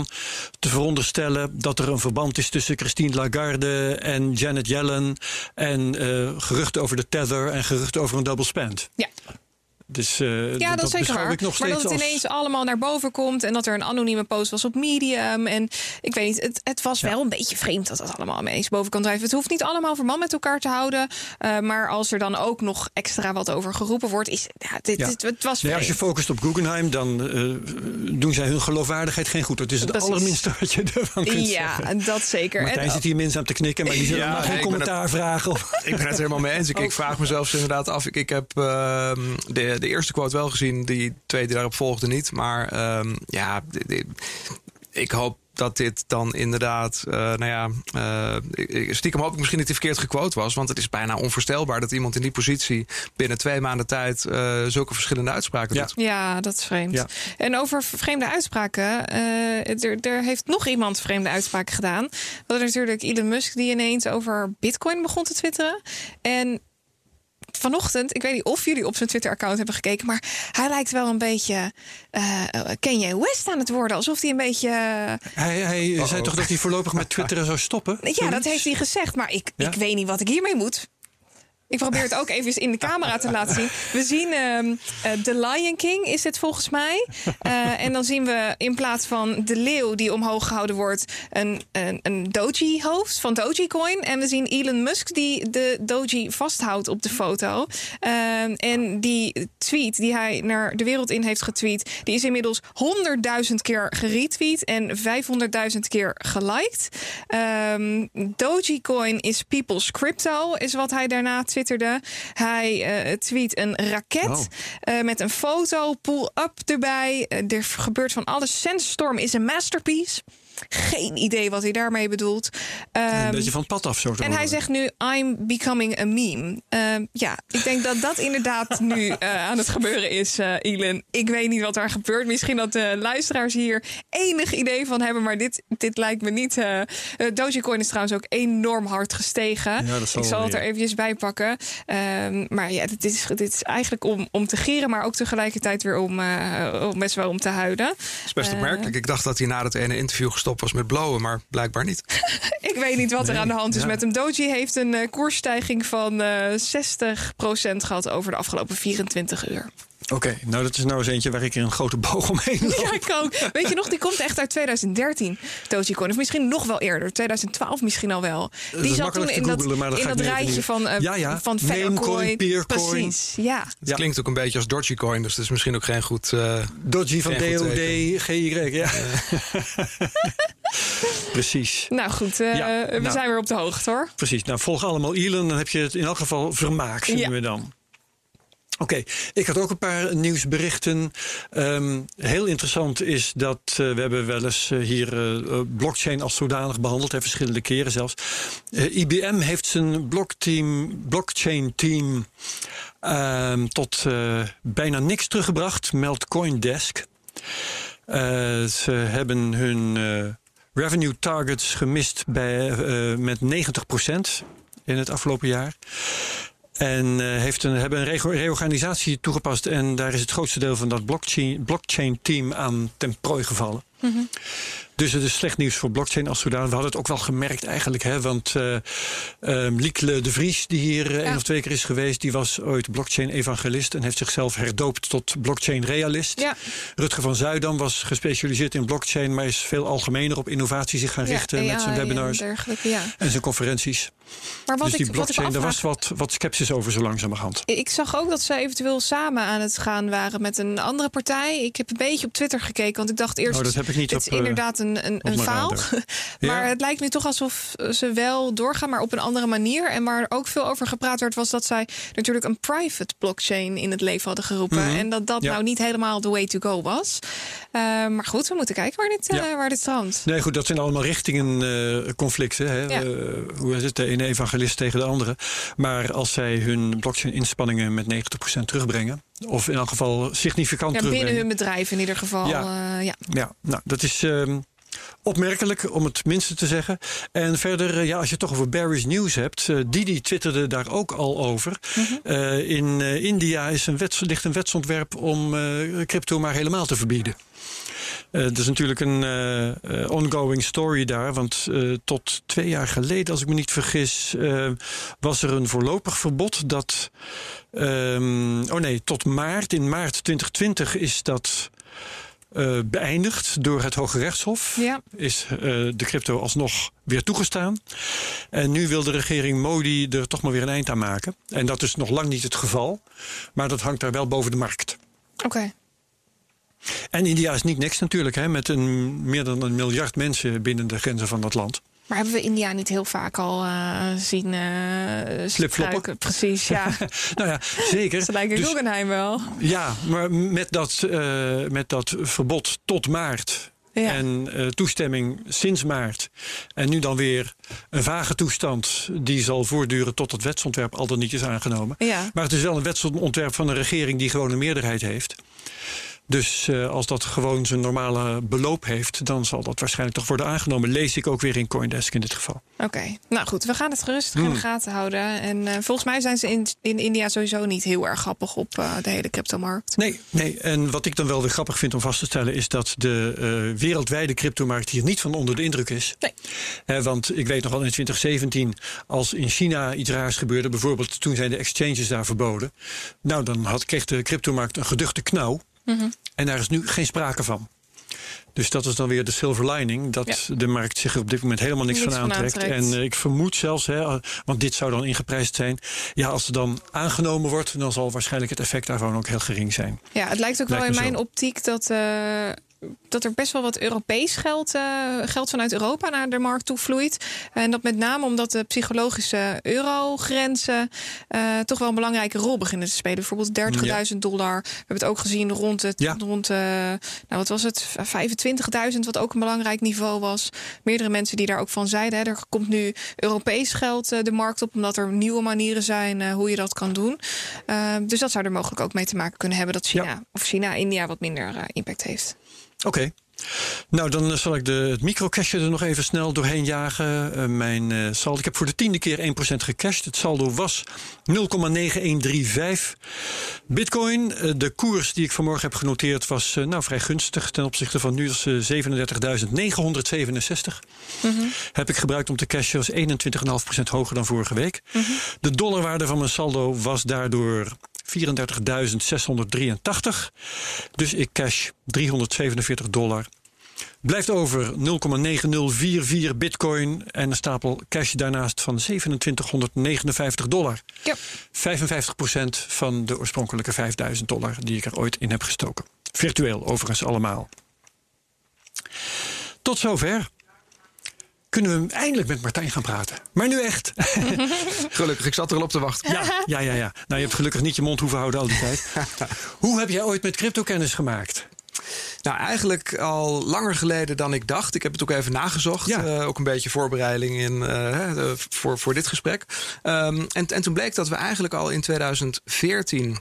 te veronderstellen dat er een verband is tussen Christine Lagarde en Janet Yellen en geruchten over de tether en geruchten over een double spend. Ja. Dus ja, dat zeker waar. Ik nog steeds maar dat het als... ineens allemaal naar boven komt en dat er een anonieme post was op Medium. En ik weet niet, het was wel een beetje vreemd dat dat allemaal ineens boven kan drijven. Het hoeft niet allemaal verband met elkaar te houden. Maar als er dan ook nog extra wat over geroepen wordt, is het was vreemd. Ja, als je focust op Guggenheim, dan doen zij hun geloofwaardigheid geen goed. Dat is het allerminste wat je ervan kunt zeggen. Ja, dat zeker. Martijn zit hier minzaam te knikken, maar die zullen maar geen commentaar vragen. Ik ben het helemaal mee eens. Ik vraag mezelf inderdaad af. Ik heb de eerste quote wel gezien, die twee die daarop volgden niet. Maar ik hoop dat dit dan inderdaad, stiekem hoop ik misschien dat hij verkeerd gequote was. Want het is bijna onvoorstelbaar dat iemand in die positie binnen 2 maanden tijd zulke verschillende uitspraken doet. Ja, dat is vreemd. Ja. En over vreemde uitspraken, er heeft nog iemand vreemde uitspraken gedaan. Dat is natuurlijk Elon Musk, die ineens over Bitcoin begon te twitteren. En vanochtend, ik weet niet of jullie op zijn Twitter-account hebben gekeken, maar hij lijkt wel een beetje Kanye West aan het worden. Alsof hij een beetje... Hij zei toch dat hij voorlopig met twitteren zou stoppen? Ja, zoiets? Dat heeft hij gezegd, maar ik weet niet wat ik hiermee moet. Ik probeer het ook even in de camera te laten zien. We zien The Lion King, is dit volgens mij. En dan zien we in plaats van de leeuw die omhoog gehouden wordt, een Doge-hoofd van Dogecoin. En we zien Elon Musk die de Doge vasthoudt op de foto. En die tweet die hij naar de wereld in heeft getweet, die is inmiddels 100.000 keer geretweet en 500.000 keer geliked. Dogecoin is people's crypto, is wat hij daarna twitterde. Hij tweet een raket met een foto, pull-up erbij. Er gebeurt van alles. Sandstorm is een masterpiece. Geen idee wat hij daarmee bedoelt. Een beetje van het pad af. En hij zegt nu, I'm becoming a meme. Ik denk dat dat inderdaad nu aan het gebeuren is, Elon. Ik weet niet wat daar gebeurt. Misschien dat de luisteraars hier enig idee van hebben. Maar dit lijkt me niet. Dogecoin is trouwens ook enorm hard gestegen. Ja, ik zal het er eventjes bij pakken. Maar ja, dit is eigenlijk om te gieren. Maar ook tegelijkertijd weer om best wel om te huilen. Dat is best opmerkelijk. Ik dacht dat hij na dat ene interview gestopt was met blowen, maar blijkbaar niet. Ik weet niet wat er aan de hand is met hem. Doge heeft een koersstijging van 60% gehad over de afgelopen 24 uur. Oké, nou dat is nou eens eentje waar ik er een grote boog omheen loop. Ja, ik ook. Weet je nog, die komt echt uit 2013, Dogecoin. Of misschien nog wel eerder, 2012 misschien al wel. Die zat toen in dat rijtje van Faircoin, Peercoin. Precies, Het klinkt ook een beetje als Dogecoin, dus dat is misschien ook geen goed... Doge van DOD, GY, Precies. Nou goed, we zijn weer op de hoogte, hoor. Precies, nou volg allemaal Elon, dan heb je het in elk geval vermaakt, vinden we dan. Oké, ik had ook een paar nieuwsberichten. Heel interessant is dat we hebben wel eens hier blockchain als zodanig behandeld, verschillende keren zelfs. IBM heeft zijn blockchain team tot bijna niks teruggebracht, meldt CoinDesk. Ze hebben hun revenue targets gemist met 90% in het afgelopen jaar. En hebben een reorganisatie toegepast. En daar is het grootste deel van dat blockchain-team aan ten prooi gevallen. Mm-hmm. Dus het is slecht nieuws voor blockchain als zodanig. We hadden het ook wel gemerkt eigenlijk. Want Liekle de Vries, die hier 1 of 2 keer is geweest, die was ooit blockchain-evangelist en heeft zichzelf herdoopt tot blockchain-realist. Ja. Rutger van Zuidam was gespecialiseerd in blockchain, maar is veel algemener op innovatie zich gaan richten met zijn webinars en zijn conferenties. Maar daar was wat sceptisch over zo langzamerhand. Ik zag ook dat ze eventueel samen aan het gaan waren met een andere partij. Ik heb een beetje op Twitter gekeken, want ik dacht eerst... dat heb ik niet. Het is inderdaad een faal. Maar het lijkt nu toch alsof ze wel doorgaan, maar op een andere manier. En waar ook veel over gepraat werd, was dat zij natuurlijk een private blockchain in het leven hadden geroepen. Mm-hmm. En dat nou niet helemaal the way to go was. Maar goed, we moeten kijken waar dit strandt. Nee, goed, dat zijn allemaal richtingen conflicten. Hè? Ja. Hoe is het? De ene evangelist tegen de andere. Maar als zij hun blockchain-inspanningen met 90% terugbrengen, of in elk geval significant terugbrengen. Binnen hun bedrijf in ieder geval. Nou, dat is opmerkelijk, om het minste te zeggen. En verder, als je het toch over bearish news hebt, Didi twitterde daar ook al over. Mm-hmm. In India ligt een wetsontwerp om crypto maar helemaal te verbieden. Het is natuurlijk een ongoing story daar. Want tot 2 jaar geleden, als ik me niet vergis, was er een voorlopig verbod dat... tot maart. In maart 2020 is dat... beëindigd door het Hoge Rechtshof. Ja. Is de crypto alsnog weer toegestaan. En nu wil de regering Modi er toch maar weer een eind aan maken. En dat is nog lang niet het geval. Maar dat hangt daar wel boven de markt. Oké. Okay. En India is niet niks natuurlijk. Hè, met meer dan 1 miljard mensen binnen de grenzen van dat land. Maar hebben we India niet heel vaak al zien... Slipfloppen. Precies, ja. Nou ja, zeker. Ze lijken Guggenheim wel. Ja, maar met dat verbod tot maart... Ja. En toestemming sinds maart. En nu dan weer een vage toestand die zal voortduren tot het wetsontwerp al dan niet is aangenomen. Ja. Maar het is wel een wetsontwerp van een regering die gewoon een meerderheid heeft. Dus als dat gewoon zijn normale beloop heeft, dan zal dat waarschijnlijk toch worden aangenomen. Lees ik ook weer in CoinDesk in dit geval. Oké. Nou goed, we gaan het rustig in de gaten houden. En volgens mij zijn ze in India sowieso niet heel erg grappig op de hele cryptomarkt. Nee. En wat ik dan wel weer grappig vind om vast te stellen, is dat de wereldwijde cryptomarkt hier niet van onder de indruk is. Nee. Want ik weet nog wel in 2017, als in China iets raars gebeurde, bijvoorbeeld toen zijn de exchanges daar verboden. Nou, dan kreeg de cryptomarkt een geduchte knauw. Mm-hmm. En daar is nu geen sprake van. Dus dat is dan weer de silver lining. Dat de markt zich op dit moment helemaal niks van aantrekt. En ik vermoed zelfs, want dit zou dan ingeprijsd zijn. Ja, als het dan aangenomen wordt, dan zal waarschijnlijk het effect daarvan ook heel gering zijn. Ja, het lijkt ook wel in mijn optiek dat er best wel wat Europees geld vanuit Europa naar de markt toe vloeit. En dat met name omdat de psychologische eurogrenzen toch wel een belangrijke rol beginnen te spelen. Bijvoorbeeld $30.000. We hebben het ook gezien rond 25.000, wat ook een belangrijk niveau was. Meerdere mensen die daar ook van zeiden, er komt nu Europees geld de markt op, omdat er nieuwe manieren zijn hoe je dat kan doen. Dus dat zou er mogelijk ook mee te maken kunnen hebben dat China, India wat minder impact heeft. Oké. Nou, dan zal ik het microcashje er nog even snel doorheen jagen. Mijn saldo. Ik heb voor de 10e keer 1% gecashed. Het saldo was 0,9135. Bitcoin, de koers die ik vanmorgen heb genoteerd, was vrij gunstig ten opzichte van nu. Dat is 37.967. Mm-hmm. Heb ik gebruikt om te cashen. Was 21,5% hoger dan vorige week. Mm-hmm. De dollarwaarde van mijn saldo was daardoor 34.683. Dus ik cash $347. Blijft over 0,9044 bitcoin en een stapel cash daarnaast van $2759. Ja. 55% van de oorspronkelijke $5000 die ik er ooit in heb gestoken. Virtueel overigens allemaal. Tot zover. Kunnen we eindelijk met Martijn gaan praten. Maar nu echt. Gelukkig, ik zat er al op te wachten. Ja. Nou, je hebt gelukkig niet je mond hoeven houden al die tijd. Hoe heb jij ooit met crypto kennis gemaakt? Nou, eigenlijk al langer geleden dan ik dacht. Ik heb het ook even nagezocht. Ja. Ook een beetje voorbereiding voor dit gesprek. En toen bleek dat we eigenlijk al in 2014...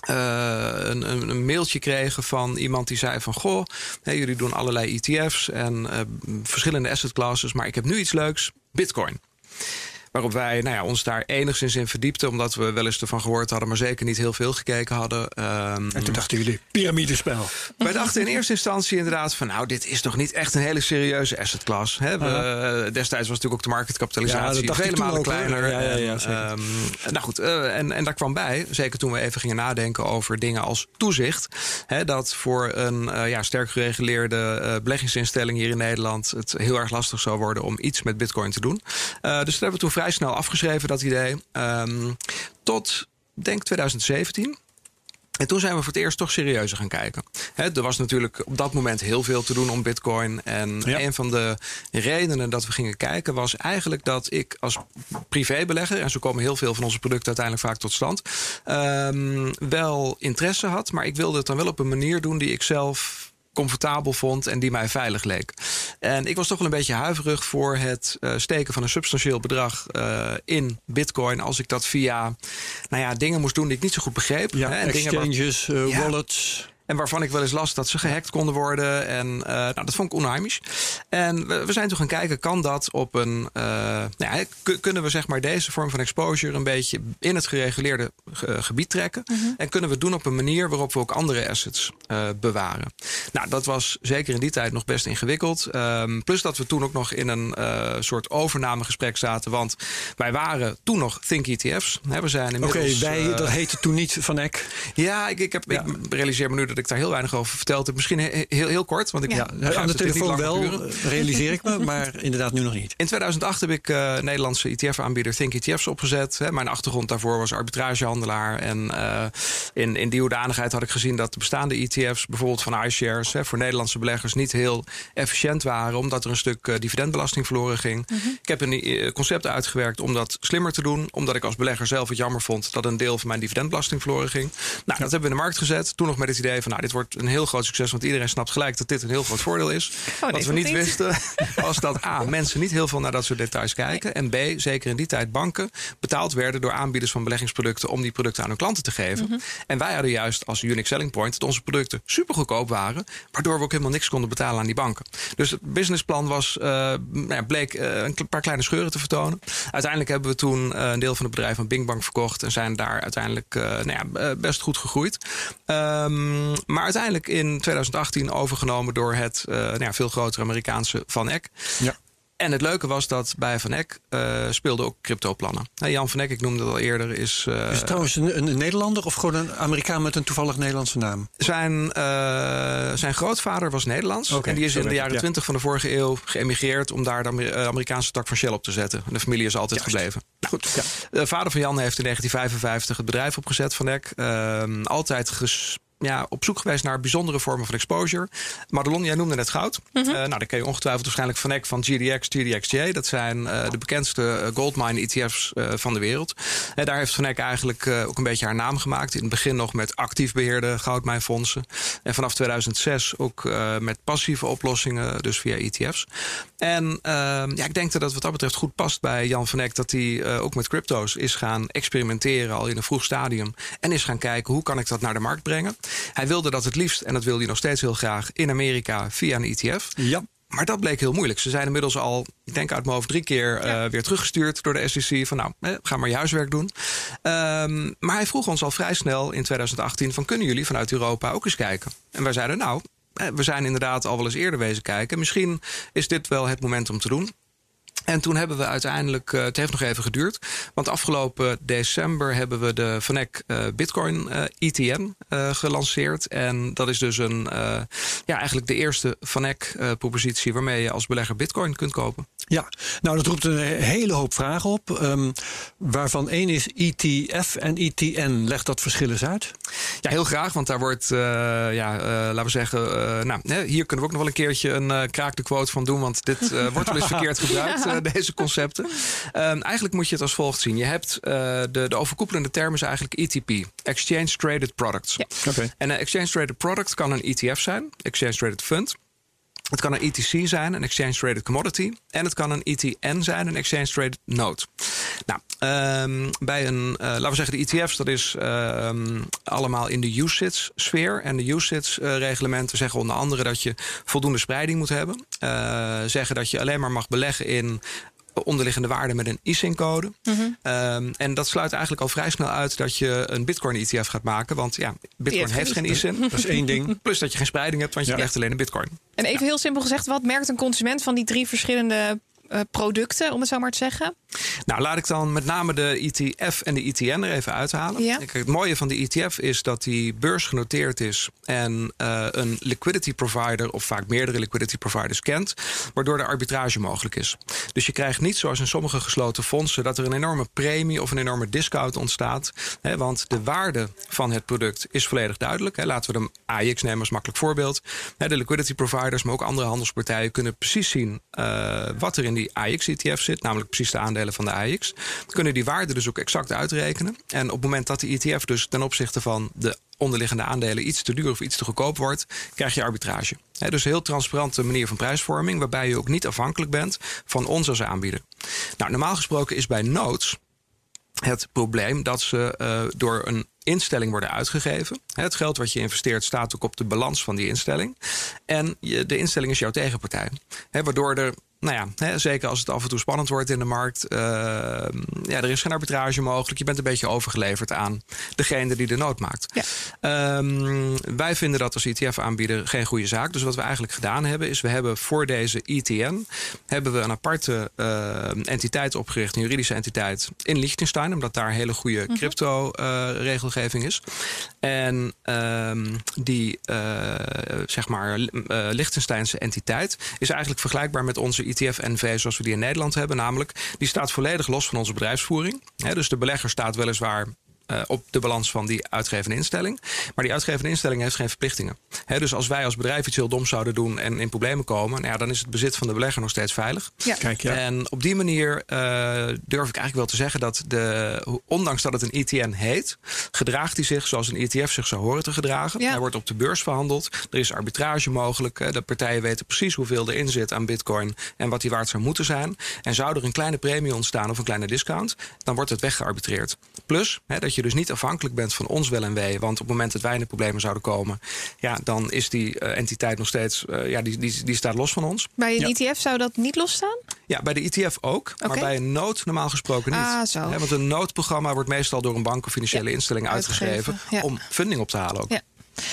een mailtje kregen van iemand die zei van... goh, jullie doen allerlei ETF's en verschillende asset classes... maar ik heb nu iets leuks, Bitcoin. Waarop wij ons daar enigszins in verdiepten... omdat we wel eens ervan gehoord hadden... maar zeker niet heel veel gekeken hadden. En toen dachten jullie, piramidespel. Wij dachten in eerste instantie inderdaad van... dit is toch niet echt een hele serieuze asset class. Hè? Destijds was natuurlijk ook de marketkapitalisatie... vele malen kleiner. Ja, en daar kwam bij, zeker toen we even gingen nadenken... over dingen als toezicht. Hè, dat voor een sterk gereguleerde beleggingsinstelling hier in Nederland... het heel erg lastig zou worden om iets met bitcoin te doen. Dus daar hebben we toen vrij snel afgeschreven, dat idee. Tot, denk 2017. En toen zijn we voor het eerst toch serieuzer gaan kijken. Er was natuurlijk op dat moment heel veel te doen om bitcoin. En een van de redenen dat we gingen kijken... was eigenlijk dat ik als privébelegger... en zo komen heel veel van onze producten uiteindelijk vaak tot stand... wel interesse had, maar ik wilde het dan wel op een manier doen... die ik zelf... comfortabel vond en die mij veilig leek. En ik was toch wel een beetje huiverig voor het steken van een substantieel bedrag in bitcoin... als ik dat via dingen moest doen die ik niet zo goed begreep. Ja, exchanges, wallets... En waarvan ik wel eens las dat ze gehackt konden worden. En dat vond ik onheimisch. En we zijn toen gaan kijken, kan dat op een... kunnen we zeg maar deze vorm van exposure een beetje in het gereguleerde gebied trekken? Mm-hmm. En kunnen we doen op een manier waarop we ook andere assets bewaren? Nou, dat was zeker in die tijd nog best ingewikkeld. Plus dat we toen ook nog in een soort overnamegesprek zaten. Want wij waren toen nog Think ETF's. We zijn inmiddels... Oké, dat heette toen niet VanEck. Ja, ik realiseer me nu dat ik daar heel weinig over verteld heb. Misschien heel kort. Want ik aan de telefoon wel, realiseer ik me. Maar inderdaad nu nog niet. In 2008 heb ik Nederlandse ETF-aanbieder Think ETF's opgezet. Mijn achtergrond daarvoor was arbitragehandelaar. En in die hoedanigheid had ik gezien dat de bestaande ETF's, bijvoorbeeld van iShares, voor Nederlandse beleggers niet heel efficiënt waren, omdat er een stuk dividendbelasting verloren ging. Mm-hmm. Ik heb een concept uitgewerkt om dat slimmer te doen, omdat ik als belegger zelf het jammer vond dat een deel van mijn dividendbelasting verloren ging. Dat hebben we in de markt gezet. Toen nog met het idee van, dit wordt een heel groot succes, want iedereen snapt gelijk dat dit een heel groot voordeel is. Wat we niet wisten, was dat A, mensen niet heel veel naar dat soort details kijken, en B, zeker in die tijd banken betaald werden door aanbieders van beleggingsproducten om die producten aan hun klanten te geven. Mm-hmm. En wij hadden juist als unique selling point dat onze producten super goedkoop waren, waardoor we ook helemaal niks konden betalen aan die banken. Dus het businessplan was, bleek een paar kleine scheuren te vertonen. Uiteindelijk hebben we toen een deel van het bedrijf aan Bingbank verkocht en zijn daar uiteindelijk best goed gegroeid. Maar uiteindelijk in 2018 overgenomen door het veel grotere Amerikaanse VanEck. Ja. En het leuke was dat bij VanEck speelden ook cryptoplannen. Jan VanEck, ik noemde het al eerder, is... Is het trouwens een Nederlander of gewoon een Amerikaan met een toevallig Nederlandse naam? Zijn grootvader was Nederlands. Okay, en die is in de jaren 20 van de vorige eeuw geëmigreerd om daar de Amerikaanse tak van Shell op te zetten. En de familie is altijd gebleven. Goed. Ja. De vader van Jan heeft in 1955 het bedrijf opgezet, VanEck. Altijd op zoek geweest naar bijzondere vormen van exposure. Madelon, jij noemde net goud. Mm-hmm. Dan ken je ongetwijfeld waarschijnlijk VanEck van GDX, GDXJ. Dat zijn de bekendste goldmine ETF's van de wereld. Daar heeft VanEck eigenlijk ook een beetje haar naam gemaakt. In het begin nog met actief beheerde goudmijnfondsen. En vanaf 2006 ook met passieve oplossingen, dus via ETF's. En ik denk dat wat dat betreft goed past bij Jan VanEck, dat hij ook met crypto's is gaan experimenteren al in een vroeg stadium. En is gaan kijken, hoe kan ik dat naar de markt brengen? Hij wilde dat het liefst, en dat wil hij nog steeds heel graag, in Amerika via een ETF. Ja. Maar dat bleek heel moeilijk. Ze zijn inmiddels al, ik denk uit mijn hoofd, 3 keer weer teruggestuurd door de SEC. Van ga maar je huiswerk doen. Maar hij vroeg ons al vrij snel in 2018 van, kunnen jullie vanuit Europa ook eens kijken? En wij zeiden we zijn inderdaad al wel eens eerder wezen kijken. Misschien is dit wel het moment om te doen. En toen hebben we uiteindelijk, het heeft nog even geduurd, want afgelopen december hebben we de VanEck Bitcoin ETN gelanceerd. En dat is dus eigenlijk de eerste VanEck propositie waarmee je als belegger Bitcoin kunt kopen. Ja, nou dat roept een hele hoop vragen op. Waarvan één is ETF en ETN. Leg dat verschil eens uit. Ja, heel graag, want daar wordt, laten we zeggen, hier kunnen we ook nog wel een keertje een kraakte quote van doen, want dit wordt wel eens verkeerd gebruikt, deze concepten. Eigenlijk moet je het als volgt zien. Je hebt de overkoepelende term is eigenlijk ETP, Exchange Traded Products. Ja. Okay. En een Exchange Traded Product kan een ETF zijn, Exchange Traded Fund. Het kan een ETC zijn, een Exchange Traded Commodity. En het kan een ETN zijn, een Exchange Traded Note. Bij een, laten we zeggen, de ETF's, dat is allemaal in de UCITS-sfeer. En de UCITS-reglementen zeggen onder andere dat je voldoende spreiding moet hebben. Zeggen dat je alleen maar mag beleggen in onderliggende waarden met een ISIN-code. Mm-hmm. En dat sluit eigenlijk al vrij snel uit dat je een Bitcoin-ETF gaat maken. Want Bitcoin heeft geen ISIN. Dat is één ding. Plus dat je geen spreiding hebt, want je krijgt alleen een Bitcoin. En even heel simpel gezegd, wat merkt een consument van die 3 verschillende producten, om het zo maar te zeggen? Nou, laat ik dan met name de ETF en de ETN er even uithalen. Ja. Kijk, het mooie van de ETF is dat die beursgenoteerd is en een liquidity provider, of vaak meerdere liquidity providers, kent, waardoor de arbitrage mogelijk is. Dus je krijgt niet, zoals in sommige gesloten fondsen, dat er een enorme premie of een enorme discount ontstaat. Hè, want de waarde van het product is volledig duidelijk. Hè. Laten we de AIX nemen als makkelijk voorbeeld. Hè, de liquidity providers, maar ook andere handelspartijen, kunnen precies zien wat er in die AIX-ETF zit, namelijk precies de aandelen van de AIX. Dan kunnen die waarden dus ook exact uitrekenen. En op het moment dat de ETF dus ten opzichte van de onderliggende aandelen iets te duur of iets te goedkoop wordt, krijg je arbitrage. Dus een heel transparante manier van prijsvorming, waarbij je ook niet afhankelijk bent van ons als aanbieder. Nou, normaal gesproken is bij notes het probleem dat ze door een instelling worden uitgegeven. Het geld wat je investeert staat ook op de balans van die instelling. En de instelling is jouw tegenpartij. Waardoor er, zeker als het af en toe spannend wordt in de markt... er is geen arbitrage mogelijk. Je bent een beetje overgeleverd aan degene die de nood maakt. Ja. Wij vinden dat als ETF-aanbieder geen goede zaak. Dus wat we eigenlijk gedaan hebben... is we hebben voor deze ETN... hebben we een aparte entiteit opgericht, een juridische entiteit... in Liechtenstein, omdat daar hele goede crypto-regelgeving is. En Liechtensteinse entiteit... is eigenlijk vergelijkbaar met onze ETF-NV zoals we die in Nederland hebben. Namelijk, die staat volledig los van onze bedrijfsvoering. He, dus de belegger staat weliswaar op de balans van die uitgevende instelling. Maar die uitgevende instelling heeft geen verplichtingen. He, dus als wij als bedrijf iets heel doms zouden doen en in problemen komen... dan is het bezit van de belegger nog steeds veilig. Ja. Kijk, ja. En op die manier durf ik eigenlijk wel te zeggen... dat ondanks dat het een ETN heet... gedraagt hij zich zoals een ETF zich zou horen te gedragen. Ja. Hij wordt op de beurs verhandeld. Er is arbitrage mogelijk. De partijen weten precies hoeveel erin zit aan bitcoin... en wat die waard zou moeten zijn. En zou er een kleine premie ontstaan of een kleine discount... dan wordt het weggearbitreerd. Plus dat je dus niet afhankelijk bent van ons wel en wee. Want op het moment dat wij in de problemen zouden komen... dan is die entiteit nog steeds... die staat los van ons. Bij een ETF zou dat niet losstaan? Ja, bij de ETF ook. Okay. Maar bij een nood normaal gesproken niet. Ah, zo. Want een noodprogramma wordt meestal door een bank... of financiële instelling uitgegeven om funding op te halen ook. Ja.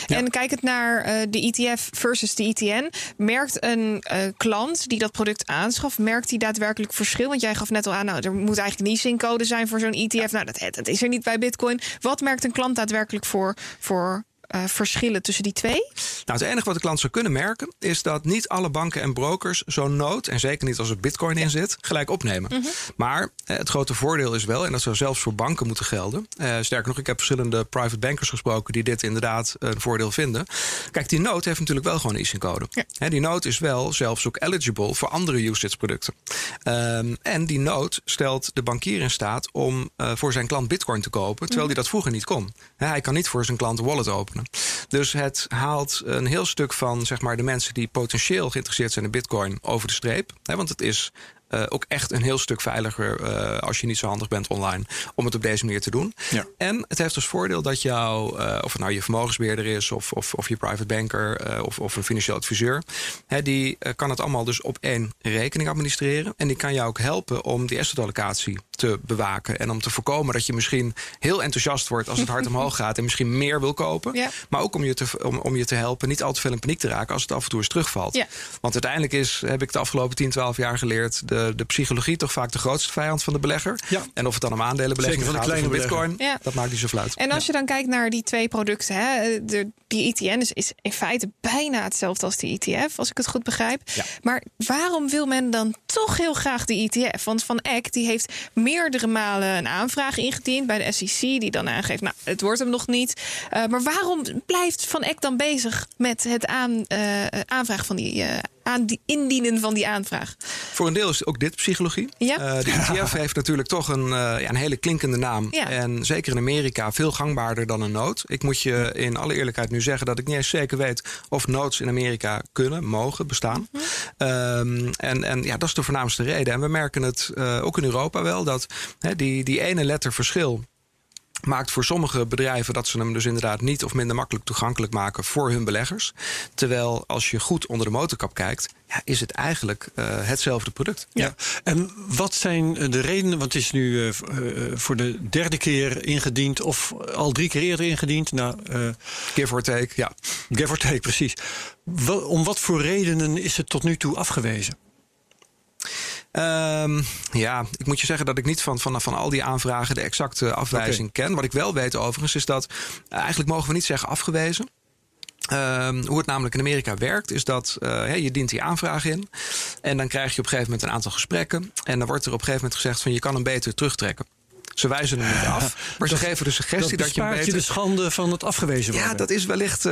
Ja. En kijkend naar de ETF versus de ETN... merkt een klant die dat product aanschaft... merkt die daadwerkelijk verschil? Want jij gaf net al aan, er moet eigenlijk een ISIN-code zijn voor zo'n ETF. Ja. Dat is er niet bij Bitcoin. Wat merkt een klant daadwerkelijk voor verschillen tussen die twee? Het enige wat de klant zou kunnen merken... is dat niet alle banken en brokers zo'n nood... en zeker niet als er bitcoin in zit, gelijk opnemen. Mm-hmm. Maar het grote voordeel is wel... en dat zou zelfs voor banken moeten gelden... sterker nog, ik heb verschillende private bankers gesproken... die dit inderdaad een voordeel vinden. Kijk, die nood heeft natuurlijk wel gewoon een ISIN-code. Ja. Die nood is wel zelfs ook eligible voor andere usage-producten. En die nood stelt de bankier in staat... om voor zijn klant bitcoin te kopen... terwijl hij dat vroeger niet kon. Hij kan niet voor zijn klant de wallet openen. Dus het haalt een heel stuk van de mensen die potentieel geïnteresseerd zijn in bitcoin over de streep. Want het is ook echt een heel stuk veiliger als je niet zo handig bent online om het op deze manier te doen. Ja. En het heeft als voordeel dat jouw, of het nou je vermogensbeheerder is of je private banker of een financieel adviseur, die kan het allemaal dus op één rekening administreren. En die kan jou ook helpen om die assetallocatie te bewaken. En om te voorkomen dat je misschien heel enthousiast wordt als het hard omhoog gaat en misschien meer wil kopen. Ja. Maar ook om je te helpen niet al te veel in paniek te raken als het af en toe eens terugvalt. Ja. Want uiteindelijk heb ik de afgelopen 10, 12 jaar geleerd, de psychologie toch vaak de grootste vijand van de belegger. Ja. En of het dan om aandelenbelegging gaat of om bitcoin, dat maakt niet zo fluit. En als je dan kijkt naar die twee producten, die ETN is in feite bijna hetzelfde als de ETF, als ik het goed begrijp. Ja. Maar waarom wil men dan toch heel graag de ETF? Want VanEck die heeft meerdere malen een aanvraag ingediend bij de SEC... die dan aangeeft, het wordt hem nog niet. Maar waarom blijft VanEck dan bezig met het aanvraag van die indienen van die aanvraag? Voor een deel is ook dit psychologie. Ja. De ETF heeft natuurlijk toch een hele klinkende naam. Ja. En zeker in Amerika veel gangbaarder dan een nood. Ik moet je in alle eerlijkheid nu zeggen... dat ik niet eens zeker weet of noods in Amerika mogen bestaan. Mm-hmm. Dat is de voornaamste reden. En we merken het ook in Europa wel... dat die ene letter verschil... maakt voor sommige bedrijven dat ze hem dus inderdaad niet of minder makkelijk toegankelijk maken voor hun beleggers. Terwijl als je goed onder de motorkap kijkt, is het eigenlijk hetzelfde product. Ja. En wat zijn de redenen, want het is nu voor de derde keer ingediend of al 3 keer eerder ingediend. Give or take, ja. Give or take, precies. Om wat voor redenen is het tot nu toe afgewezen? Ik moet je zeggen dat ik niet van al die aanvragen de exacte afwijzing ken. Wat ik wel weet overigens is dat eigenlijk mogen we niet zeggen afgewezen. Hoe het namelijk in Amerika werkt is dat je dient die aanvraag in. En dan krijg je op een gegeven moment een aantal gesprekken. En dan wordt er op een gegeven moment gezegd van je kan hem beter terugtrekken. Ze wijzen hem niet af, maar ze geven de suggestie dat je beter... Dat bespaart je de schande van het afgewezen worden. Ja, dat is wellicht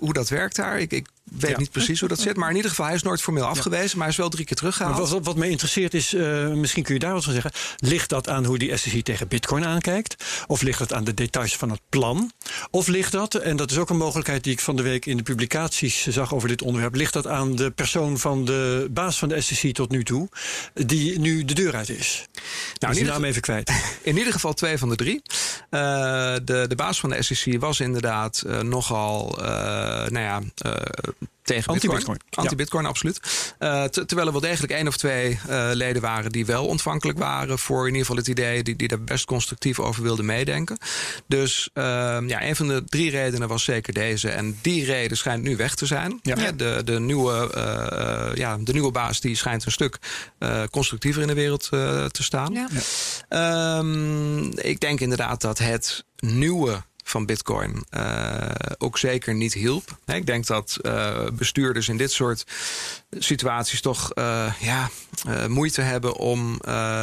hoe dat werkt daar. Ik weet niet precies hoe dat zit. Maar in ieder geval, hij is nooit formeel afgewezen. Maar hij is wel 3 keer teruggehaald. Maar wat mij interesseert is, misschien kun je daar wat van zeggen. Ligt dat aan hoe die SEC tegen Bitcoin aankijkt? Of ligt dat aan de details van het plan? Of ligt dat, en dat is ook een mogelijkheid die ik van de week in de publicaties zag over dit onderwerp, ligt dat aan de persoon van de baas van de SEC tot nu toe, die nu de deur uit is? Nou, die naam even kwijt. In ieder geval 2 van de 3. De baas van de SEC was inderdaad nogal tegen anti-Bitcoin. Anti-Bitcoin, absoluut. Terwijl er wel degelijk 1 of 2 leden waren die wel ontvankelijk waren voor in ieder geval het idee, die daar best constructief over wilden meedenken. Dus een van de 3 redenen was zeker deze. En die reden schijnt nu weg te zijn. Ja. Ja, de nieuwe baas die schijnt een stuk constructiever in de wereld te staan. Ja. Ik denk inderdaad dat het nieuwe van Bitcoin ook zeker niet hielp. Nee, ik denk dat bestuurders in dit soort situaties toch moeite hebben om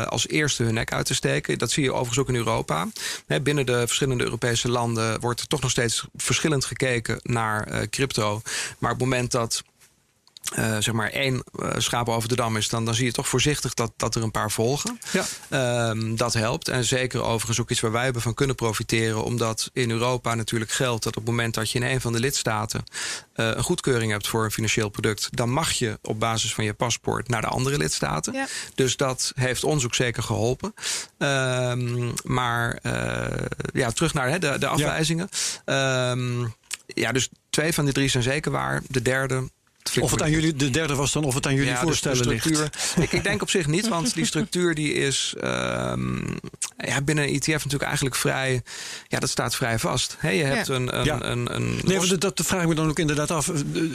als eerste hun nek uit te steken. Dat zie je overigens ook in Europa. Nee, binnen de verschillende Europese landen wordt er toch nog steeds verschillend gekeken naar crypto. Maar op het moment dat één schaap over de dam is, dan zie je toch voorzichtig dat er een paar volgen. Ja. Dat helpt. En zeker overigens ook iets waar wij hebben van kunnen profiteren. Omdat in Europa natuurlijk geldt dat op het moment dat je in een van de lidstaten een goedkeuring hebt voor een financieel product, dan mag je op basis van je paspoort naar de andere lidstaten. Ja. Dus dat heeft ons ook zeker geholpen. Terug naar de afwijzingen. Ja. Dus 2 van de 3 zijn zeker waar. De derde. Of het aan jullie voorstellen de structuur ligt. Ik denk op zich niet, want die structuur die is binnen een ETF natuurlijk eigenlijk vrij. Ja, dat staat vrij vast. Hey, je hebt een dat vraag ik me dan ook inderdaad af.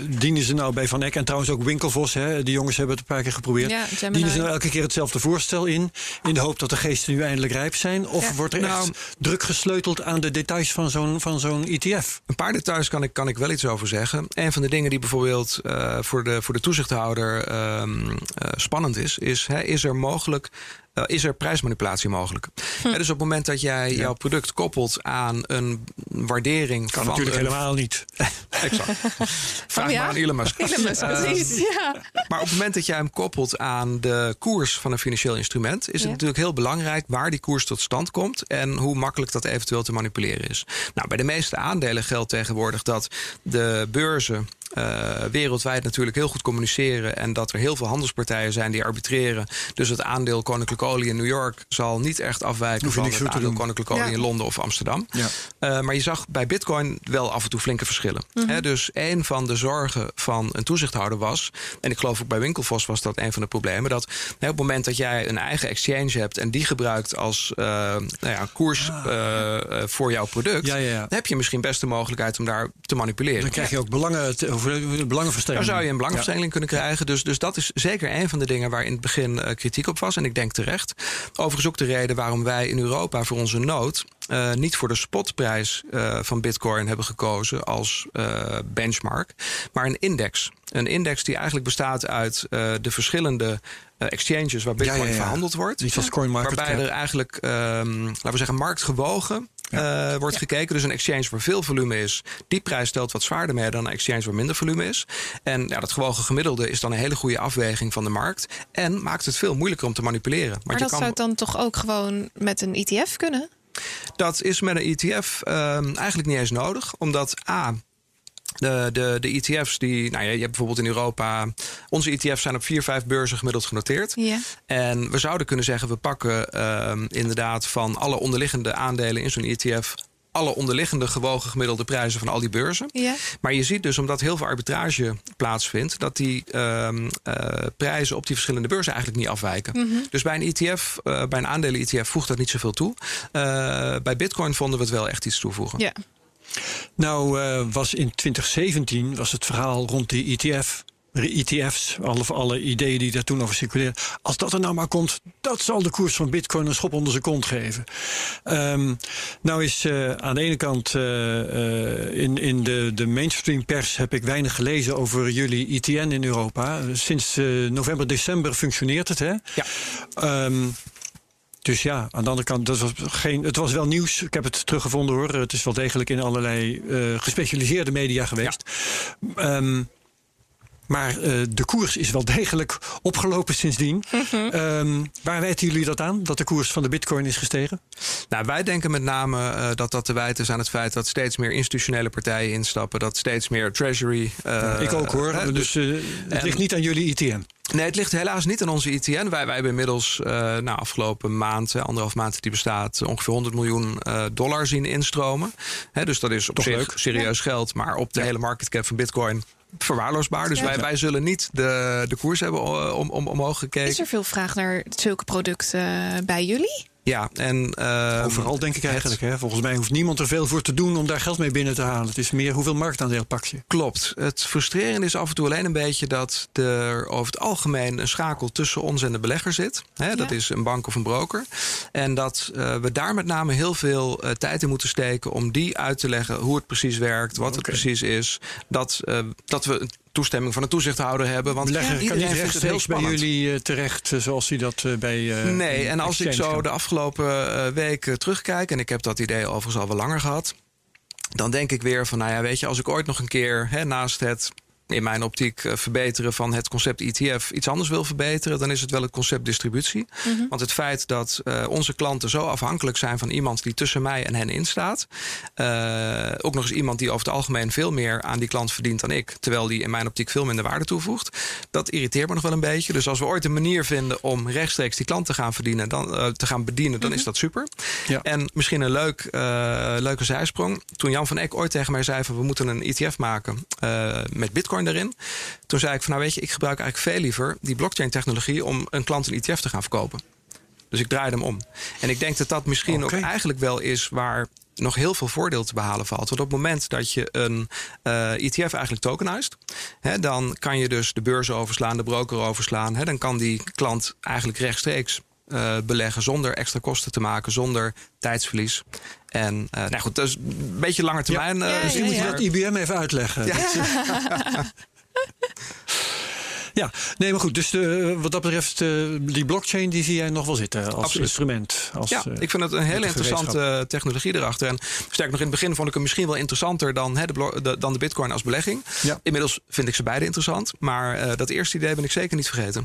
Dienen ze nou bij VanEck en trouwens ook Winkelvos, die jongens hebben het een paar keer geprobeerd. Ja, dienen ze nou elke keer hetzelfde voorstel in de hoop dat de geesten nu eindelijk rijp zijn? Of wordt er echt druk gesleuteld aan de details van zo'n ETF? Een paar details kan ik wel iets over zeggen. Een van de dingen die bijvoorbeeld voor de toezichthouder spannend is er prijsmanipulatie mogelijk? Ja, dus op het moment dat jij jouw product koppelt aan een waardering kan natuurlijk helemaal niet. Exact. Vraag maar aan Elon Musk. Precies. Maar op het moment dat jij hem koppelt aan de koers van een financieel instrument, is het natuurlijk heel belangrijk waar die koers tot stand komt en hoe makkelijk dat eventueel te manipuleren is. Nou, bij de meeste aandelen geldt tegenwoordig dat de beurzen wereldwijd natuurlijk heel goed communiceren en dat er heel veel handelspartijen zijn die arbitreren. Dus het aandeel Koninklijke Olie in New York zal niet echt afwijken van het aandeel Koninklijke Olie in Londen of Amsterdam. Ja. Maar je zag bij Bitcoin wel af en toe flinke verschillen. Mm-hmm. Dus een van de zorgen van een toezichthouder was, en ik geloof ook bij Winkelvos was dat een van de problemen, dat op het moment dat jij een eigen exchange hebt en die gebruikt als koers voor jouw product, dan heb je misschien best de mogelijkheid om daar te manipuleren. Dan krijg je ook belangen belangenverstrengeling. Daar zou je een belangenverstrengeling kunnen krijgen. Dus dat is zeker een van de dingen waar in het begin kritiek op was. En ik denk terecht. Overigens ook de reden waarom wij in Europa voor onze nood niet voor de spotprijs van Bitcoin hebben gekozen als benchmark, maar een index. Een index die eigenlijk bestaat uit de verschillende exchanges waar Bitcoin verhandeld wordt. Iets als CoinMarketCap. Waarbij er eigenlijk, laten we zeggen, marktgewogen wordt gekeken. Dus een exchange waar veel volume is, die prijs stelt wat zwaarder mee dan een exchange waar minder volume is. En dat gewogen gemiddelde is dan een hele goede afweging van de markt en maakt het veel moeilijker om te manipuleren. Want maar dat zou dan toch ook gewoon met een ETF kunnen? Dat is met een ETF eigenlijk niet eens nodig, omdat de ETF's die, je hebt bijvoorbeeld in Europa, onze ETF's zijn op 4-5 beurzen gemiddeld genoteerd. Yeah. En we zouden kunnen zeggen, we pakken inderdaad van alle onderliggende aandelen in zo'n ETF alle onderliggende gewogen gemiddelde prijzen van al die beurzen. Yeah. Maar je ziet dus, omdat heel veel arbitrage plaatsvindt, dat die prijzen op die verschillende beurzen eigenlijk niet afwijken. Mm-hmm. Dus bij een ETF, bij een aandelen-ETF voegt dat niet zoveel toe. Bij Bitcoin vonden we het wel echt iets toevoegen. Yeah. Nou, was in 2017 was het verhaal rond die ETF's, alle ideeën die daar toen over circuleerden. Als dat er nou maar komt, dat zal de koers van Bitcoin een schop onder zijn kont geven. Nou is aan de ene kant in de mainstream pers heb ik weinig gelezen over jullie ETN in Europa. Sinds november, december functioneert het, hè? Ja. Dus aan de andere kant, het was wel nieuws. Ik heb het teruggevonden, hoor. Het is wel degelijk in allerlei gespecialiseerde media geweest. Ja. Maar de koers is wel degelijk opgelopen sindsdien. Waar wijten jullie dat aan? Dat de koers van de bitcoin is gestegen? Nou, wij denken met name dat te wijten is aan het feit dat steeds meer institutionele partijen instappen. Dat steeds meer treasury... Ik ook hoor. Dus het ligt niet aan jullie ETN. Nee, het ligt helaas niet aan onze ETN. Wij hebben inmiddels afgelopen maand, anderhalf maand die bestaat, ongeveer $100 miljoen zien instromen. Hè, dus dat is op zich serieus geld. Maar op de hele market cap van bitcoin verwaarloosbaar. Dus wij zullen niet de koers hebben omhoog gekeken. Is er veel vraag naar zulke producten bij jullie? Ja, en overal denk ik eigenlijk. Hè? Volgens mij hoeft niemand er veel voor te doen om daar geld mee binnen te halen. Het is meer hoeveel marktaandeel pak je. Klopt. Het frustrerende is af en toe alleen een beetje dat er over het algemeen een schakel tussen ons en de belegger zit. Hè? Dat is een bank of een broker. En dat we daar met name heel veel tijd in moeten steken om die uit te leggen hoe het precies werkt, wat het precies is. Dat we toestemming van een toezichthouder hebben. Want iedereen kan niet rechtstreeks bij jullie terecht, zoals hij dat bij... nee, en als ik zo de afgelopen week terugkijk, en ik heb dat idee overigens al wel langer gehad, dan denk ik weer van, nou ja, weet je, als ik ooit nog een keer naast het, in mijn optiek, verbeteren van het concept ETF iets anders wil verbeteren, dan is het wel het concept distributie. Want het feit dat onze klanten zo afhankelijk zijn van iemand die tussen mij en hen instaat, ook nog eens iemand die over het algemeen veel meer aan die klant verdient dan ik, terwijl die in mijn optiek veel minder waarde toevoegt, dat irriteert me nog wel een beetje. Dus als we ooit een manier vinden om rechtstreeks die klant te gaan verdienen, dan is dat super. Ja. En misschien een leuke zijsprong. Toen Jan VanEck ooit tegen mij zei van we moeten een ETF maken met bitcoin daarin. Toen zei ik van, nou weet je, ik gebruik eigenlijk veel liever die blockchain technologie om een klant een ETF te gaan verkopen. Dus ik draaide hem om. En ik denk dat dat misschien ook eigenlijk wel is waar nog heel veel voordeel te behalen valt. Want op het moment dat je een ETF eigenlijk tokenized, dan kan je dus de beurs overslaan, de broker overslaan. Dan kan die klant eigenlijk rechtstreeks beleggen zonder extra kosten te maken, zonder tijdsverlies. En goed, dat is een beetje langer termijn. Misschien moet je dat IBM even uitleggen. Ja. Nee, maar goed. Dus wat dat betreft, die blockchain die zie jij nog wel zitten als instrument. Ik vind het een hele interessante technologie erachter. En sterk nog, in het begin vond ik hem misschien wel interessanter dan de bitcoin als belegging. Ja. Inmiddels vind ik ze beide interessant. Maar dat eerste idee ben ik zeker niet vergeten.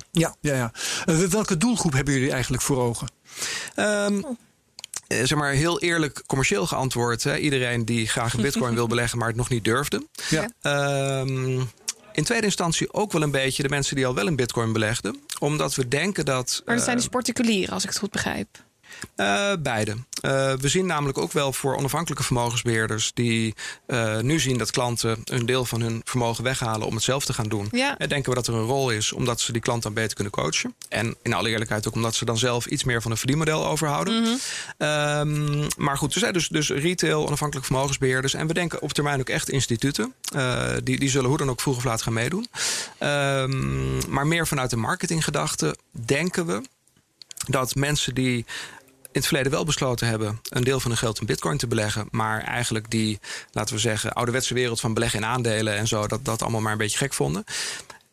Welke doelgroep hebben jullie eigenlijk voor ogen? Zeg maar heel eerlijk commercieel geantwoord. Hè? Iedereen die graag in bitcoin wil beleggen, maar het nog niet durfde. Ja. In tweede instantie ook wel een beetje de mensen die al wel in bitcoin belegden. Omdat we denken dat... Maar dat zijn dus particulieren, als ik het goed begrijp. Beide. We zien namelijk ook wel voor onafhankelijke vermogensbeheerders die nu zien dat klanten een deel van hun vermogen weghalen om het zelf te gaan doen. Ja. En denken we dat er een rol is omdat ze die klant dan beter kunnen coachen. En in alle eerlijkheid ook omdat ze dan zelf iets meer van een verdienmodel overhouden. Maar goed, er zijn dus retail, onafhankelijke vermogensbeheerders. En we denken op termijn ook echt instituten. Die zullen hoe dan ook vroeg of laat gaan meedoen. Maar meer vanuit de marketinggedachte denken we dat mensen die in het verleden wel besloten hebben een deel van hun geld in bitcoin te beleggen, maar eigenlijk die, laten we zeggen, ouderwetse wereld van beleggen in aandelen en zo, dat allemaal maar een beetje gek vonden.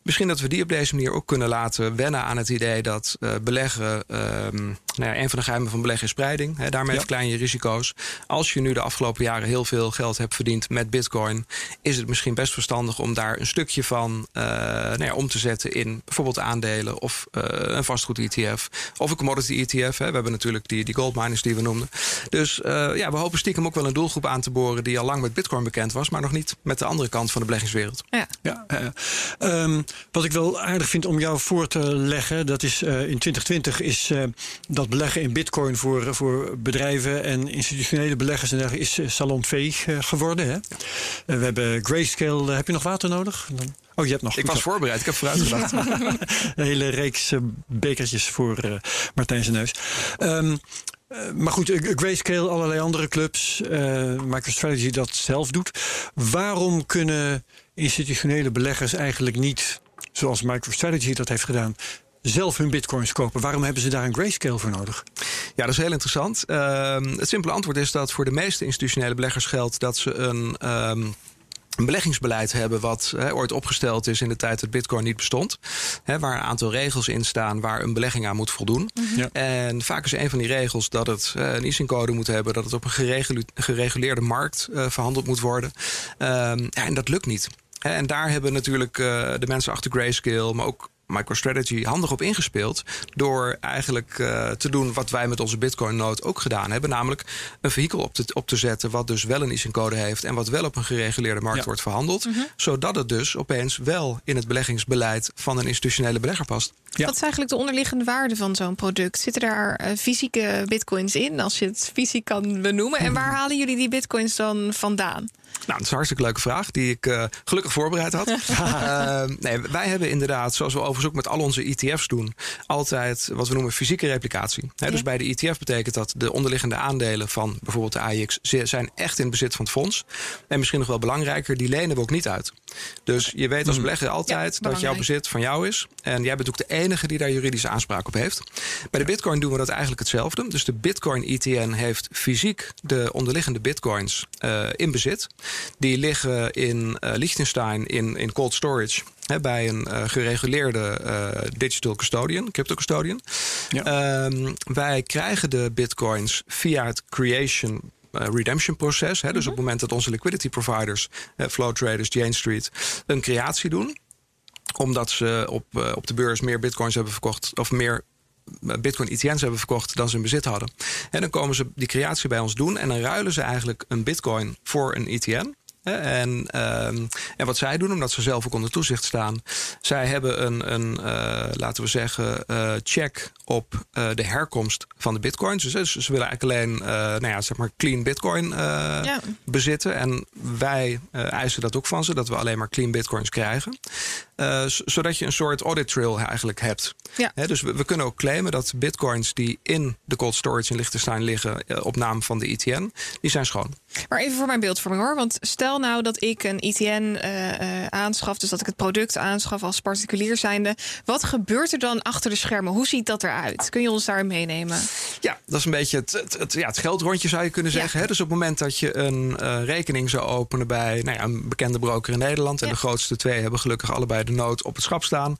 Misschien dat we die op deze manier ook kunnen laten wennen aan het idee dat beleggen... een van de geheimen van beleggen is spreiding. Hè, daarmee verklein je risico's. Als je nu de afgelopen jaren heel veel geld hebt verdiend met bitcoin, is het misschien best verstandig om daar een stukje van om te zetten in bijvoorbeeld aandelen of een vastgoed-ETF of een commodity-ETF. We hebben natuurlijk die goldminers die we noemden. Dus we hopen stiekem ook wel een doelgroep aan te boren die al lang met bitcoin bekend was, maar nog niet met de andere kant van de beleggingswereld. Wat ik wel aardig vind om jou voor te leggen, dat is in 2020 is dat beleggen in bitcoin voor bedrijven en institutionele beleggers en dergelijke is salonfähig geworden. Hè? We hebben Grayscale. Heb je nog water nodig? Oh, je hebt nog. Ik was voorbereid. Ik heb vooruit gedacht. Een hele reeks bekertjes voor Martijn zijn neus. Maar goed, Grayscale, allerlei andere clubs, MicroStrategy dat zelf doet. Waarom kunnen institutionele beleggers eigenlijk niet, zoals MicroStrategy dat heeft gedaan, zelf hun bitcoins kopen? Waarom hebben ze daar een Grayscale voor nodig? Ja, dat is heel interessant. Het simpele antwoord is dat voor de meeste institutionele beleggers geldt dat ze een beleggingsbeleid hebben wat ooit opgesteld is in de tijd dat bitcoin niet bestond. Waar een aantal regels in staan waar een belegging aan moet voldoen. En vaak is een van die regels dat het een ISIN-code moet hebben, dat het op een gereguleerde markt verhandeld moet worden. En dat lukt niet. En daar hebben natuurlijk de mensen achter Grayscale, maar ook MicroStrategy handig op ingespeeld door eigenlijk te doen wat wij met onze Bitcoin-nood ook gedaan hebben, namelijk een vehikel op te zetten wat dus wel een ISIN-code heeft en wat wel op een gereguleerde markt wordt verhandeld, zodat het dus opeens wel in het beleggingsbeleid van een institutionele belegger past. Ja. Wat is eigenlijk de onderliggende waarde van zo'n product? Zitten daar fysieke bitcoins in, als je het fysiek kan benoemen? En waar halen jullie die bitcoins dan vandaan? Nou, dat is een hartstikke leuke vraag die ik gelukkig voorbereid had. Nee, wij hebben inderdaad, zoals we overigens ook met al onze ETF's doen, altijd wat we noemen fysieke replicatie. He, dus bij de ETF betekent dat de onderliggende aandelen van bijvoorbeeld de AIX zijn echt in bezit van het fonds. En misschien nog wel belangrijker, die lenen we ook niet uit. Dus je weet als belegger altijd dat jouw bezit van jou is. En jij bent ook de enige die daar juridische aanspraak op heeft. Bij de bitcoin doen we dat eigenlijk hetzelfde. Dus de bitcoin ETN heeft fysiek de onderliggende bitcoins in bezit. Die liggen in Liechtenstein in cold storage. He, bij een gereguleerde digital custodian, crypto custodian. Ja. Wij krijgen de bitcoins via het creation redemption proces. He, dus op het moment dat onze liquidity providers, Flowtraders, Jane Street, een creatie doen, omdat ze op de beurs meer bitcoins hebben verkocht of meer Bitcoin ETN's hebben verkocht dan ze in bezit hadden. En dan komen ze die creatie bij ons doen en dan ruilen ze eigenlijk een bitcoin voor een ETN. En wat zij doen, omdat ze zelf ook onder toezicht staan, zij hebben een laten we zeggen, check op de herkomst van de bitcoins. Dus ze willen eigenlijk alleen zeg maar clean bitcoin bezitten. En wij eisen dat ook van ze, dat we alleen maar clean bitcoins krijgen. Zodat je een soort audit trail eigenlijk hebt. Ja. Dus we kunnen ook claimen dat bitcoins die in de cold storage in Liechtenstein liggen op naam van de ETN, die zijn schoon. Maar even voor mijn beeldvorming hoor. Want stel nou dat ik een ETN aanschaf, dus dat ik het product aanschaf als particulier zijnde. Wat gebeurt er dan achter de schermen? Hoe ziet dat eruit? Kun je ons daarin meenemen? Ja, dat is een beetje het geldrondje zou je kunnen zeggen. Ja. Hè? Dus op het moment dat je een rekening zou openen bij een bekende broker in Nederland. En de grootste twee hebben gelukkig allebei de nood op het schap staan.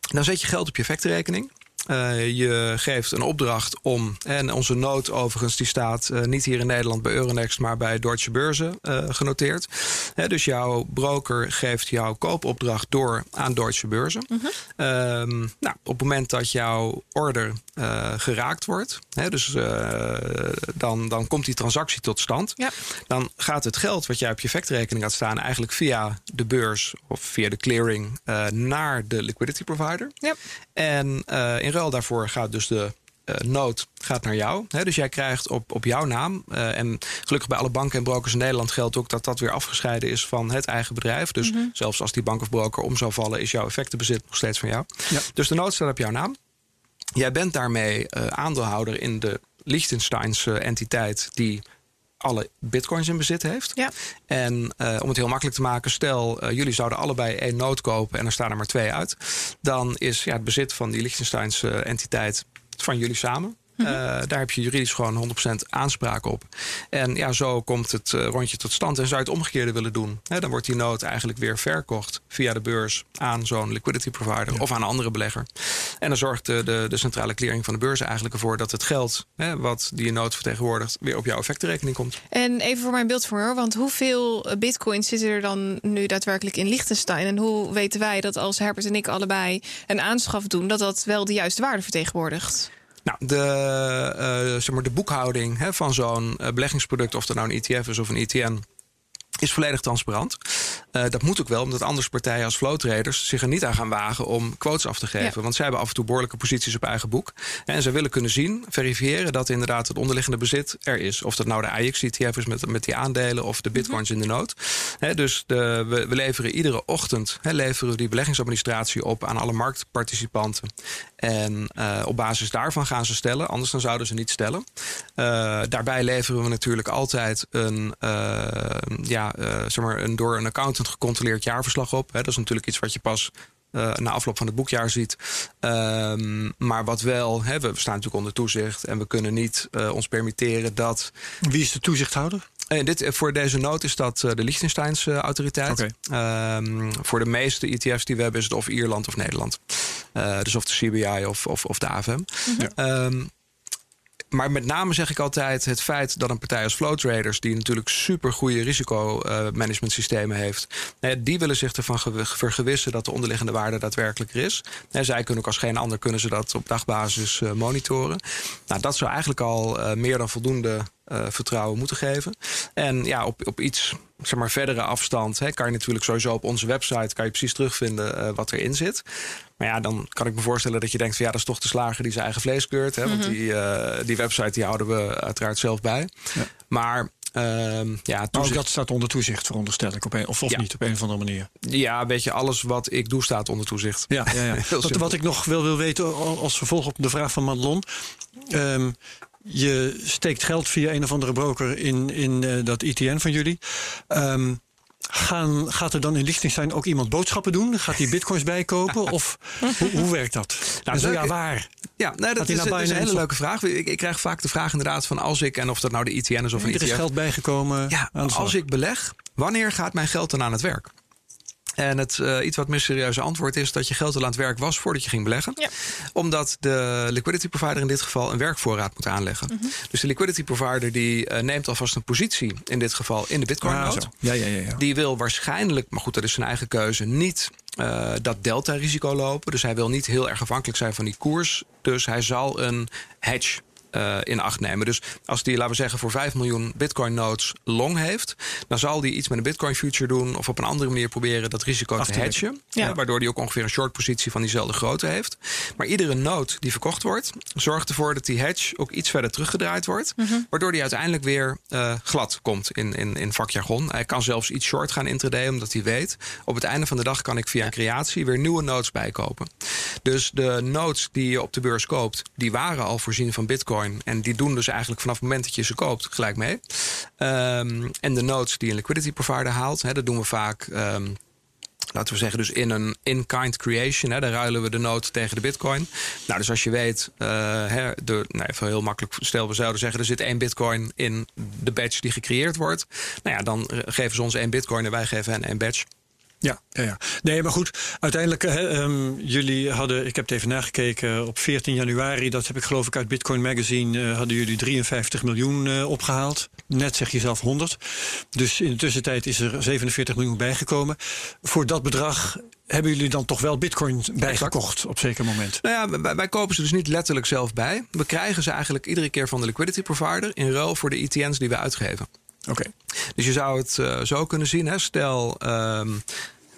Dan zet je geld op je effectenrekening. Je geeft een opdracht om, en onze nood overigens die staat niet hier in Nederland bij Euronext, maar bij Deutsche Börse genoteerd. Dus jouw broker geeft jouw koopopdracht door aan Deutsche Börse. Op het moment dat jouw order geraakt wordt, dan komt die transactie tot stand. Ja. Dan gaat het geld wat jij op je effectrekening had staan eigenlijk via de beurs of via de clearing naar de liquidity provider. Ja. En in ruil daarvoor gaat dus de nood naar jou. He, dus jij krijgt op jouw naam. En gelukkig bij alle banken en brokers in Nederland geldt ook dat dat weer afgescheiden is van het eigen bedrijf. Dus zelfs als die bank of broker om zou vallen, is jouw effectenbezit nog steeds van jou. Ja. Dus de nood staat op jouw naam. Jij bent daarmee aandeelhouder in de Liechtensteinse entiteit die alle bitcoins in bezit heeft. Ja. En om het heel makkelijk te maken, stel jullie zouden allebei één nood kopen en er staan er maar twee uit. Dan is het bezit van die Liechtensteinse entiteit van jullie samen. Daar heb je juridisch gewoon 100% aanspraak op. En zo komt het rondje tot stand. En zou je het omgekeerde willen doen? Dan wordt die nood eigenlijk weer verkocht via de beurs aan zo'n liquidity provider of aan een andere belegger. En dan zorgt de centrale clearing van de beurs eigenlijk ervoor dat het geld wat die nood vertegenwoordigt weer op jouw effectenrekening komt. En even voor mijn beeldvorming, want hoeveel bitcoins zitten er dan nu daadwerkelijk in Liechtenstein? En hoe weten wij dat als Herbert en ik allebei een aanschaf doen, dat wel de juiste waarde vertegenwoordigt? Nou, de boekhouding van zo'n beleggingsproduct, of dat nou een ETF is of een ETN, is volledig transparant. Dat moet ook wel, omdat anders partijen als Flowtraders zich er niet aan gaan wagen om quotes af te geven. Ja. Want zij hebben af en toe behoorlijke posities op eigen boek. En zij willen kunnen zien, verifiëren dat inderdaad het onderliggende bezit er is. Of dat nou de AIX-ETF is met die aandelen of de bitcoins in de nood. Dus we leveren iedere ochtend die beleggingsadministratie op aan alle marktparticipanten. En op basis daarvan gaan ze stellen, anders dan zouden ze niet stellen. Daarbij leveren we natuurlijk altijd een door een accountant gecontroleerd jaarverslag op. Dat is natuurlijk iets wat je pas na afloop van het boekjaar ziet. Maar wat wel, we staan natuurlijk onder toezicht en we kunnen niet ons permitteren dat. Wie is de toezichthouder? Voor deze nood is dat de Liechtensteinse autoriteit. Okay. Voor de meeste ETF's die we hebben is het of Ierland of Nederland. Dus of de CBI of de AFM. Ja. Maar met name zeg ik altijd het feit dat een partij als Flowtraders, die natuurlijk super goede risicomanagementsystemen heeft, die willen zich ervan vergewissen dat de onderliggende waarde daadwerkelijk er is. Zij kunnen ook als geen ander kunnen ze dat op dagbasis monitoren. Nou, dat zou eigenlijk al meer dan voldoende vertrouwen moeten geven. En ja, op iets zeg maar, verdere afstand kan je natuurlijk sowieso op onze website kan je precies terugvinden wat erin zit. Maar ja, dan kan ik me voorstellen dat je denkt van ja, dat is toch de slager die zijn eigen vlees keurt. Hè? Want die website die houden we uiteraard zelf bij. Ja. Maar ja, toezicht... dat staat onder toezicht, veronderstel ik, niet op een of andere manier. Ja, een beetje alles wat ik doe staat onder toezicht. Ja, ja, ja. Wat ik nog wil weten als vervolg op de vraag van Madelon. Je steekt geld via een of andere broker in dat ETN van jullie. Gaat er dan in Liechtenstein ook iemand boodschappen doen? Gaat hij bitcoins bijkopen? Of hoe werkt dat? Nou, zo ja, waar? Ja, nee, dat is een hele leuke vraag. Ik krijg vaak de vraag inderdaad van als ik... en of dat nou de ETN is of een ETF... Er is geld bijgekomen. Ja, als ik beleg, wanneer gaat mijn geld dan aan het werk? En het iets wat meer serieuze antwoord is dat je geld al aan het werk was voordat je ging beleggen. Ja. Omdat de liquidity provider in dit geval een werkvoorraad moet aanleggen. Mm-hmm. Dus de liquidity provider die neemt alvast een positie in dit geval in de Bitcoin-noot. Ja. Die wil waarschijnlijk, maar goed, dat is zijn eigen keuze, niet dat delta-risico lopen. Dus hij wil niet heel erg afhankelijk zijn van die koers. Dus hij zal een hedge in acht nemen. Dus als die, laten we zeggen, voor 5 miljoen bitcoin notes long heeft, dan zal die iets met een bitcoin future doen of op een andere manier proberen dat risico te hedgen. Ja. Ja, waardoor die ook ongeveer een short positie van diezelfde grootte heeft. Maar iedere note die verkocht wordt, zorgt ervoor dat die hedge ook iets verder teruggedraaid wordt. Mm-hmm. Waardoor die uiteindelijk weer glad komt in vakjargon. Hij kan zelfs iets short gaan intraday, omdat hij weet, op het einde van de dag kan ik via creatie weer nieuwe notes bijkopen. Dus de notes die je op de beurs koopt, die waren al voorzien van bitcoin. En die doen dus eigenlijk vanaf het moment dat je ze koopt gelijk mee. En de notes die een liquidity provider haalt, dat doen we vaak... laten we zeggen, dus in een in-kind creation. Daar ruilen we de noot tegen de bitcoin. Nou, dus als je weet, even heel makkelijk, stel we zouden zeggen, er zit 1 bitcoin in de badge die gecreëerd wordt. Nou ja, dan geven ze ons 1 bitcoin en wij geven hen 1 badge. Ja. Nee, maar goed. Uiteindelijk, jullie hadden, ik heb het even nagekeken, op 14 januari, dat heb ik geloof ik uit Bitcoin Magazine, hadden jullie 53 miljoen opgehaald. Net zeg je zelf 100. Dus in de tussentijd is er 47 miljoen bijgekomen. Voor dat bedrag hebben jullie dan toch wel bitcoin bijgekocht op zeker moment? Nou ja, wij kopen ze dus niet letterlijk zelf bij. We krijgen ze eigenlijk iedere keer van de liquidity provider in ruil voor de ETN's die we uitgeven. Okay. Dus je zou het zo kunnen zien. Hè? Stel,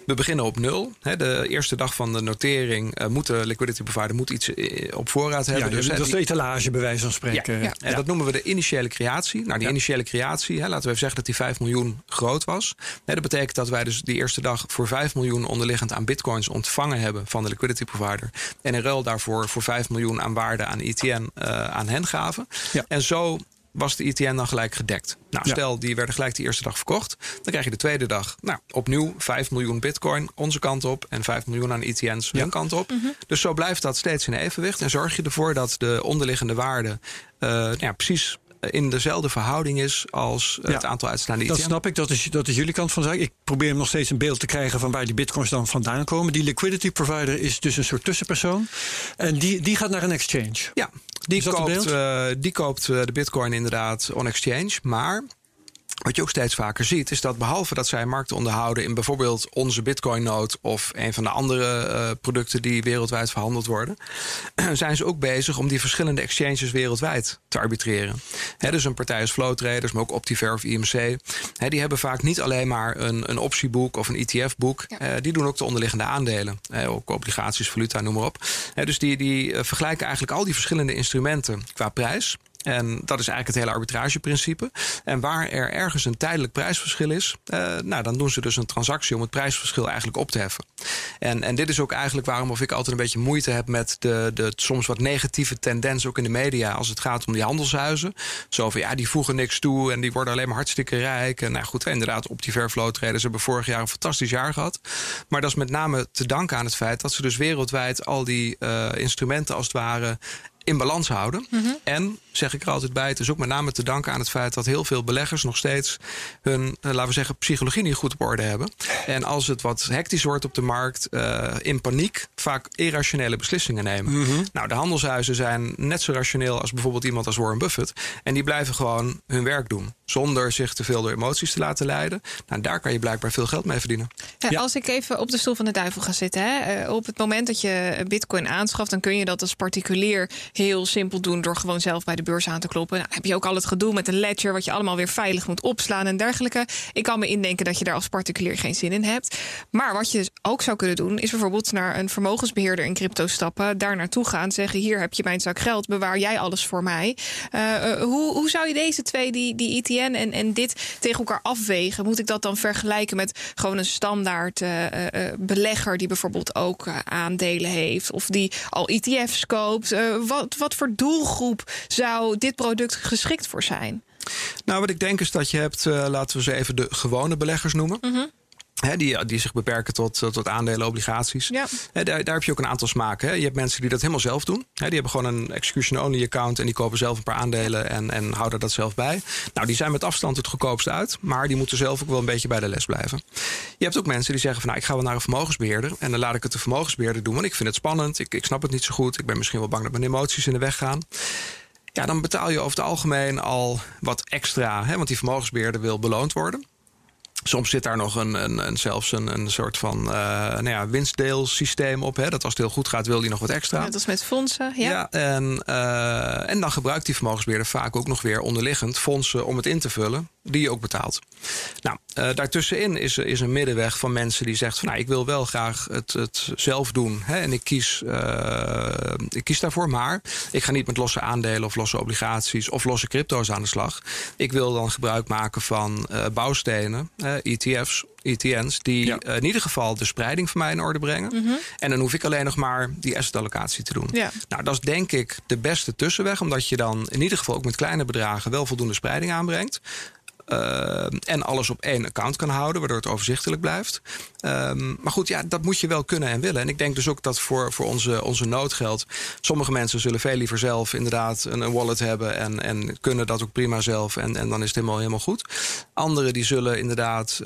we beginnen op 0. Hè? De eerste dag van de notering moet de liquidity provider iets op voorraad hebben. Ja, dus, dat is de etalage bij wijze van spreken. Ja. En dat noemen we de initiële creatie. Nou, die initiële creatie, laten we even zeggen dat die 5 miljoen groot was. Dat betekent dat wij dus die eerste dag voor 5 miljoen onderliggend aan bitcoins ontvangen hebben van de liquidity provider. En in ruil daarvoor voor 5 miljoen aan waarde aan ETN aan hen gaven. Ja. En zo was de ETN dan gelijk gedekt. Nou, stel, die werden gelijk de eerste dag verkocht. Dan krijg je de tweede dag, opnieuw 5 miljoen bitcoin onze kant op en 5 miljoen aan ETN's hun kant op. Mm-hmm. Dus zo blijft dat steeds in evenwicht. En zorg je ervoor dat de onderliggende waarde precies in dezelfde verhouding is als het aantal uitstaande ETN. Dat snap ik, dat is jullie kant van de zaak. Ik probeer hem nog steeds een beeld te krijgen van waar die bitcoins dan vandaan komen. Die liquidity provider is dus een soort tussenpersoon. En die gaat naar een exchange. Ja. Die koopt de bitcoin inderdaad on exchange. Maar wat je ook steeds vaker ziet, is dat behalve dat zij markten onderhouden in bijvoorbeeld onze bitcoin-noot of een van de andere producten die wereldwijd verhandeld worden, zijn ze ook bezig om die verschillende exchanges wereldwijd te arbitreren. He, dus een partij als Flowtraders, maar ook Optiver of IMC. Die hebben vaak niet alleen maar een optieboek of een ETF-boek. Ja. Die doen ook de onderliggende aandelen. Ook obligaties, valuta, noem maar op. Dus die vergelijken eigenlijk al die verschillende instrumenten qua prijs. En dat is eigenlijk het hele arbitrageprincipe. En waar er ergens een tijdelijk prijsverschil is, dan doen ze dus een transactie om het prijsverschil eigenlijk op te heffen. En dit is ook eigenlijk waarom ik altijd een beetje moeite heb met de soms wat negatieve tendens ook in de media als het gaat om die handelshuizen. Zo van die voegen niks toe en die worden alleen maar hartstikke rijk. En nou goed, inderdaad, Optiver, Flowtraders hebben vorig jaar een fantastisch jaar gehad. Maar dat is met name te danken aan het feit dat ze dus wereldwijd al die instrumenten als het ware in balans houden. Mm-hmm. En, zeg ik er altijd bij, het is ook met name te danken aan het feit dat heel veel beleggers nog steeds hun, laten we zeggen, psychologie niet goed op orde hebben. En als het wat hectisch wordt op de markt, in paniek vaak irrationele beslissingen nemen. Mm-hmm. Nou, de handelshuizen zijn net zo rationeel als bijvoorbeeld iemand als Warren Buffett. En die blijven gewoon hun werk doen, zonder zich te veel door emoties te laten leiden. Nou, daar kan je blijkbaar veel geld mee verdienen. Ja. Als ik even op de stoel van de duivel ga zitten, hè? Op het moment dat je bitcoin aanschaft, dan kun je dat als particulier heel simpel doen door gewoon zelf bij de beurs aan te kloppen. Nou, heb je ook al het gedoe met een ledger, wat je allemaal weer veilig moet opslaan en dergelijke. Ik kan me indenken dat je daar als particulier geen zin in hebt. Maar wat je dus ook zou kunnen doen, is bijvoorbeeld naar een vermogensbeheerder in crypto stappen, daar naartoe gaan, zeggen: hier heb je mijn zak geld, bewaar jij alles voor mij. Hoe zou je deze twee, die ETN en dit, tegen elkaar afwegen? Moet ik dat dan vergelijken met gewoon een standaard belegger die bijvoorbeeld ook aandelen heeft of die al ETF's koopt? Wat voor doelgroep zou dit product geschikt voor zijn? Nou, wat ik denk is dat je hebt, laten we ze even de gewone beleggers noemen. Mm-hmm. He, die zich beperken tot aandelen, obligaties. Ja. He, daar heb je ook een aantal smaken. He. Je hebt mensen die dat helemaal zelf doen. He, die hebben gewoon een execution-only account en die kopen zelf een paar aandelen en houden dat zelf bij. Nou, die zijn met afstand het goedkoopst uit, maar die moeten zelf ook wel een beetje bij de les blijven. Je hebt ook mensen die zeggen van: nou, ik ga wel naar een vermogensbeheerder en dan laat ik het de vermogensbeheerder doen, want ik vind het spannend, ik snap het niet zo goed, ik ben misschien wel bang dat mijn emoties in de weg gaan. Ja, dan betaal je over het algemeen al wat extra, he, want die vermogensbeheerder wil beloond worden. Soms zit daar nog zelfs een soort van winstdeelsysteem op. Hè? Dat als het heel goed gaat, wil die nog wat extra. Ja, dat is met fondsen. Ja. En dan gebruikt die vermogensbeheerder vaak ook nog weer onderliggend fondsen om het in te vullen, die je ook betaalt. Nou, daartussenin is een middenweg van mensen die zegt van: nou, ik wil wel graag het zelf doen. Hè? En ik kies daarvoor, maar ik ga niet met losse aandelen of losse obligaties of losse crypto's aan de slag. Ik wil dan gebruik maken van bouwstenen, ETF's, ETN's, die in ieder geval de spreiding van mij in orde brengen. Mm-hmm. En dan hoef ik alleen nog maar die asset allocatie te doen. Ja. Nou, dat is denk ik de beste tussenweg, omdat je dan in ieder geval ook met kleine bedragen wel voldoende spreiding aanbrengt. En alles op één account kan houden, waardoor het overzichtelijk blijft. Maar goed, ja, dat moet je wel kunnen en willen. En ik denk dus ook dat voor onze noodgeld, sommige mensen zullen veel liever zelf inderdaad een wallet hebben en kunnen dat ook prima zelf. En dan is het helemaal goed. Anderen die zullen inderdaad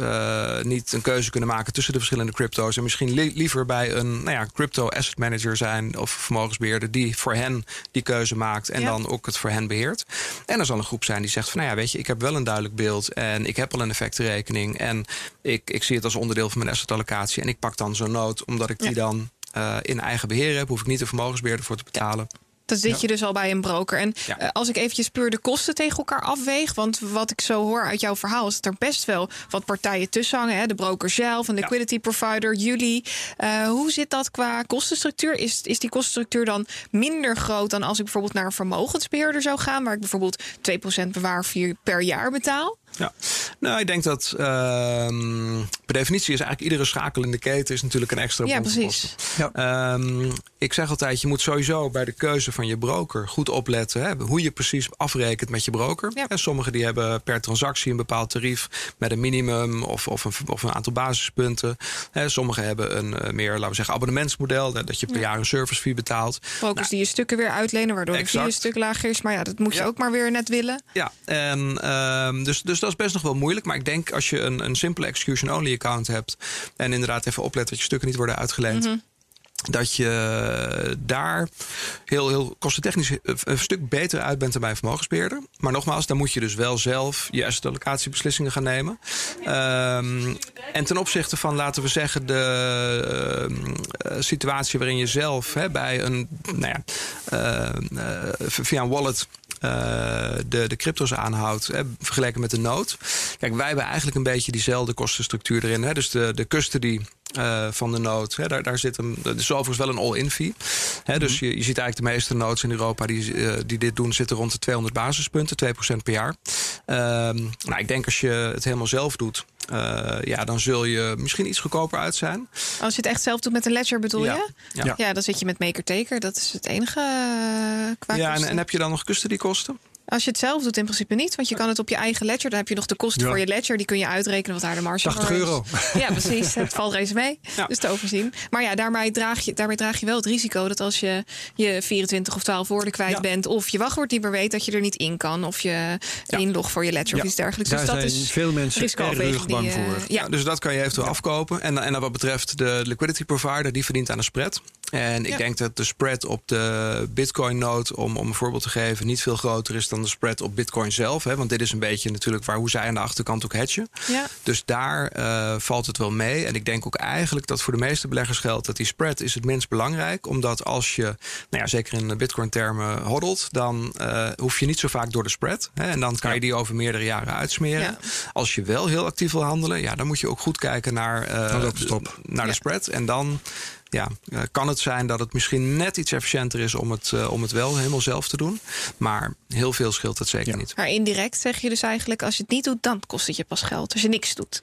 niet een keuze kunnen maken tussen de verschillende crypto's en misschien liever bij een crypto asset manager zijn of vermogensbeheerder die voor hen die keuze maakt en dan ook het voor hen beheert. En er zal een groep zijn die zegt van: ik heb wel een duidelijk beeld en ik heb al een effectenrekening en ik zie het als onderdeel van mijn asset allocatie en ik pak dan zo'n nood, omdat ik die dan in eigen beheer heb, hoef ik niet de vermogensbeheerder voor te betalen. Dan zit je dus al bij een broker. En als ik eventjes puur de kosten tegen elkaar afweeg, want wat ik zo hoor uit jouw verhaal is dat er best wel wat partijen tussen hangen. Hè? De broker zelf, een liquidity provider, jullie. Hoe zit dat qua kostenstructuur? Is die kostenstructuur dan minder groot dan als ik bijvoorbeeld naar een vermogensbeheerder zou gaan, waar ik bijvoorbeeld 2% bewaar per jaar betaal? Ja, nou, ik denk dat per definitie is eigenlijk iedere schakel in de keten is natuurlijk een extra bonkosten. Precies. Ja. Ik zeg altijd, je moet sowieso bij de keuze van je broker goed opletten, hè, hoe je precies afrekent met je broker. Ja. En sommigen die hebben per transactie een bepaald tarief met een minimum of een aantal basispunten. Sommigen hebben een meer, laten we zeggen, abonnementsmodel, dat je per jaar een service fee betaalt. Brokers die je stukken weer uitlenen, waardoor het een stuk lager is. Maar ja, dat moet je ook maar weer net willen. Ja, en dus dat is best nog wel moeilijk. Maar ik denk als je een simpele execution-only account hebt en inderdaad even oplet dat je stukken niet worden uitgeleend, mm-hmm, dat je daar heel kostentechnisch een stuk beter uit bent dan bij een vermogensbeheerder. Maar nogmaals, dan moet je dus wel zelf je asset allocatiebeslissingen gaan nemen. En ten opzichte van, laten we zeggen, de situatie waarin je zelf bij een via een wallet de crypto's aanhoudt, vergeleken met de nood. Kijk, wij hebben eigenlijk een beetje diezelfde kostenstructuur erin. Hè? Dus de custody van de nood, daar zit hem. Dat is overigens wel een all-in fee. Mm-hmm. Dus je ziet eigenlijk de meeste nodes in Europa die dit doen, zitten rond de 200 basispunten, 2% per jaar. Ik denk als je het helemaal zelf doet, dan zul je misschien iets goedkoper uit zijn. Als je het echt zelf doet met een ledger, bedoel je? Ja. Ja, dan zit je met maker-taker. Dat is het enige qua kosten. En heb je dan nog custody kosten? Als je het zelf doet, in principe niet. Want je kan het op je eigen ledger. Dan heb je nog de kosten voor je ledger. Die kun je uitrekenen wat daar de marge voor is. €80. Ja, precies. Het valt reuze mee. Ja. Dus te overzien. Maar ja, daarmee draag je wel het risico dat als je 24 of 12 woorden kwijt bent. Of je wachtwoord niet meer weet, dat je er niet in kan. Of je inlog voor je ledger of iets dergelijks. Daar dus dat zijn veel mensen erg bang voor. Ja. Dus dat kan je eventueel afkopen. En wat betreft de liquidity provider, die verdient aan een spread. En ik denk dat de spread op de Bitcoin-note, om een voorbeeld te geven, niet veel groter is dan de spread op Bitcoin zelf. Hè? Want dit is een beetje natuurlijk hoe zij aan de achterkant ook hedgen. Ja. Dus daar valt het wel mee. En ik denk ook eigenlijk dat voor de meeste beleggers geldt dat die spread is het minst belangrijk. Omdat als je, zeker in Bitcoin-termen, hodelt, dan hoef je niet zo vaak door de spread. Hè? En dan kan je die over meerdere jaren uitsmeren. Ja. Als je wel heel actief wil handelen, dan moet je ook goed kijken naar de spread. En dan... Ja, kan het zijn dat het misschien net iets efficiënter is om het wel helemaal zelf te doen. Maar heel veel scheelt het zeker niet. Maar indirect zeg je dus eigenlijk, als je het niet doet, dan kost het je pas geld. Als je niks doet.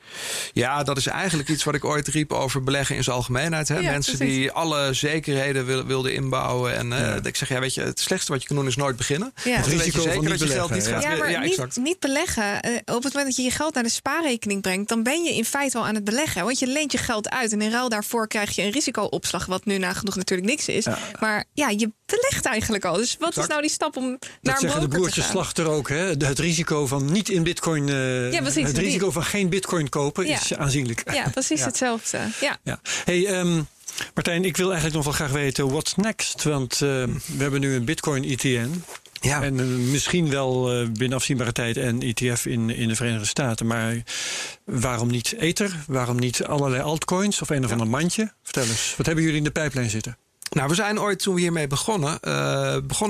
Ja, dat is eigenlijk iets wat ik ooit riep over beleggen in zijn algemeenheid. Hè? Ja, mensen precies. Die alle zekerheden wilden inbouwen. En ik zeg, het slechtste wat je kan doen is nooit beginnen. Ja. Het risico van niet beleggen. Geld niet gaat. Ja, maar niet beleggen. Op het moment dat je je geld naar de spaarrekening brengt, dan ben je in feite al aan het beleggen. Want je leent je geld uit en in ruil daarvoor krijg je een risico opslag, wat nu nagenoeg natuurlijk niks is. Ja. Maar je belegt eigenlijk al. Dus wat is nou die stap om naar een broker te gaan? Dat zeggen de broertjes Slachter ook. Hè? Het risico van niet in Bitcoin... het risico van geen Bitcoin kopen is aanzienlijk. Ja, precies hetzelfde. Ja. Hey, Martijn, ik wil eigenlijk nog wel graag weten what's next. Want we hebben nu een Bitcoin ETN. Ja. En misschien wel binnen afzienbare tijd en ETF in de Verenigde Staten. Maar waarom niet Ether? Waarom niet allerlei altcoins of een of ander mandje? Vertel eens, wat hebben jullie in de pijplijn zitten? Nou, we zijn ooit, toen we hiermee begonnen,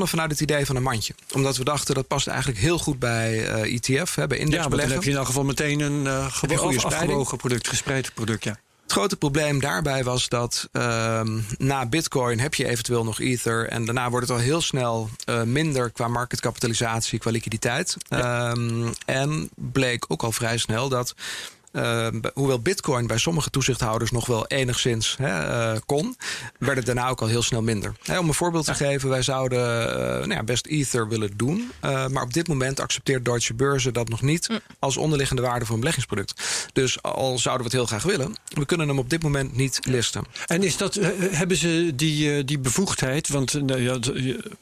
vanuit het idee van een mandje. Omdat we dachten, dat past eigenlijk heel goed bij ETF, bij indexbeleggen. Ja, maar dan heb je in elk geval meteen een afgewogen product, gespreid product, Het grote probleem daarbij was dat na Bitcoin heb je eventueel nog Ether. En daarna wordt het al heel snel minder qua marketkapitalisatie, qua liquiditeit. Ja. En bleek ook al vrij snel dat... hoewel Bitcoin bij sommige toezichthouders nog wel enigszins kon, werd het daarna ook al heel snel minder. Om een voorbeeld te geven, wij zouden best Ether willen doen. Maar op dit moment accepteert Deutsche Börse dat nog niet als onderliggende waarde voor een beleggingsproduct. Dus al zouden we het heel graag willen, we kunnen hem op dit moment niet listen. En is dat, hebben ze die bevoegdheid? Want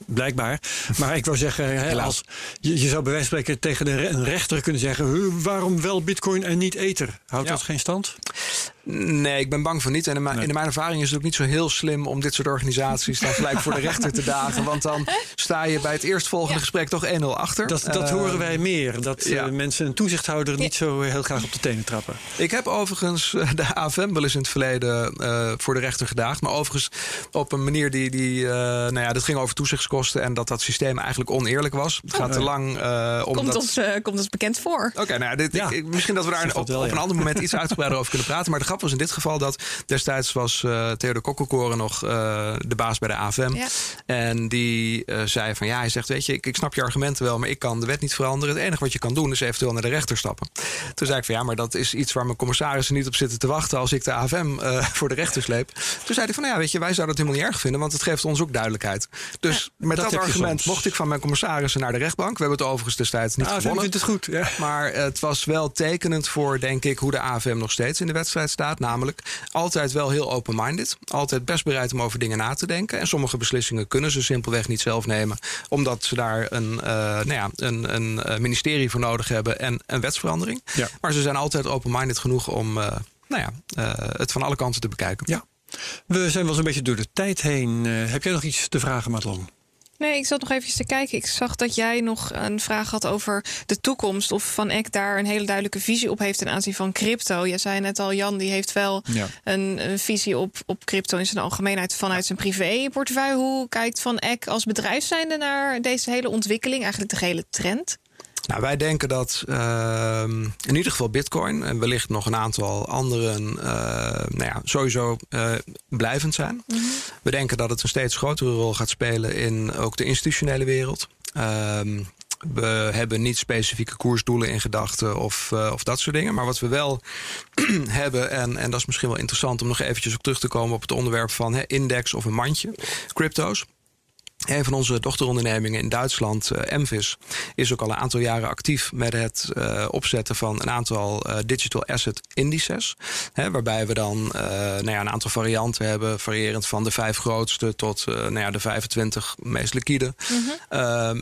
blijkbaar. Maar ik wou zeggen, als je zou bij wijze van spreken tegen een rechter kunnen zeggen, waarom wel Bitcoin en niet Ether? Houdt dat geen stand? Nee, ik ben bang van niet. En in mijn ervaring is het ook niet zo heel slim om dit soort organisaties dan gelijk voor de rechter te dagen. Want dan sta je bij het eerstvolgende gesprek toch 1-0 achter. Dat horen wij meer. Dat mensen een toezichthouder niet zo heel graag op de tenen trappen. Ik heb overigens de AFM wel eens in het verleden voor de rechter gedaagd. Maar overigens op een manier dat ging over toezichtskosten. En dat systeem eigenlijk oneerlijk was. Het gaat te lang. Komt ons bekend voor. Oké, misschien dat we daar op een ander moment iets uitgebreider over kunnen praten. Maar de grap was in dit geval dat destijds was Theodor Kokkelkoren nog de baas bij de AFM. Ja. En die zei van hij zegt, ik snap je argumenten wel, maar ik kan de wet niet veranderen. Het enige wat je kan doen is eventueel naar de rechter stappen. Toen zei ik van maar dat is iets waar mijn commissarissen niet op zitten te wachten als ik de AFM voor de rechter sleep. Toen zei hij van wij zouden het helemaal niet erg vinden, want het geeft ons ook duidelijkheid. Dus met dat argument mocht ik van mijn commissarissen naar de rechtbank. We hebben het overigens destijds niet gewonnen. Vindt het goed. Ja. Maar het was wel tekenend voor, denk ik, hoe de AFM nog steeds in de wedstrijd staat, namelijk altijd wel heel open-minded. Altijd best bereid om over dingen na te denken. En sommige beslissingen kunnen ze simpelweg niet zelf nemen, omdat ze daar een ministerie voor nodig hebben en een wetsverandering. Ja. Maar ze zijn altijd open-minded genoeg om het van alle kanten te bekijken. Ja. We zijn wel eens een beetje door de tijd heen. Heb jij nog iets te vragen, Madelon? Nee, ik zat nog even te kijken. Ik zag dat jij nog een vraag had over de toekomst. Of VanEck daar een hele duidelijke visie op heeft ten aanzien van crypto. Je zei net al, Jan, die heeft wel een visie op crypto in zijn algemeenheid vanuit zijn privéportefeuille. Hoe kijkt VanEck als bedrijf zijnde naar deze hele ontwikkeling, eigenlijk de hele trend? Nou, wij denken dat in ieder geval Bitcoin en wellicht nog een aantal anderen sowieso blijvend zijn. Mm-hmm. We denken dat het een steeds grotere rol gaat spelen in ook de institutionele wereld. We hebben niet specifieke koersdoelen in gedachten of dat soort dingen. Maar wat we wel hebben, en dat is misschien wel interessant om nog eventjes op terug te komen op het onderwerp van index of een mandje, crypto's. Een van onze dochterondernemingen in Duitsland, MVIS, is ook al een aantal jaren actief met het opzetten van een aantal digital asset indices. Hè, waarbij we dan een aantal varianten hebben, variërend van de 5 grootste tot de 25 meest liquide.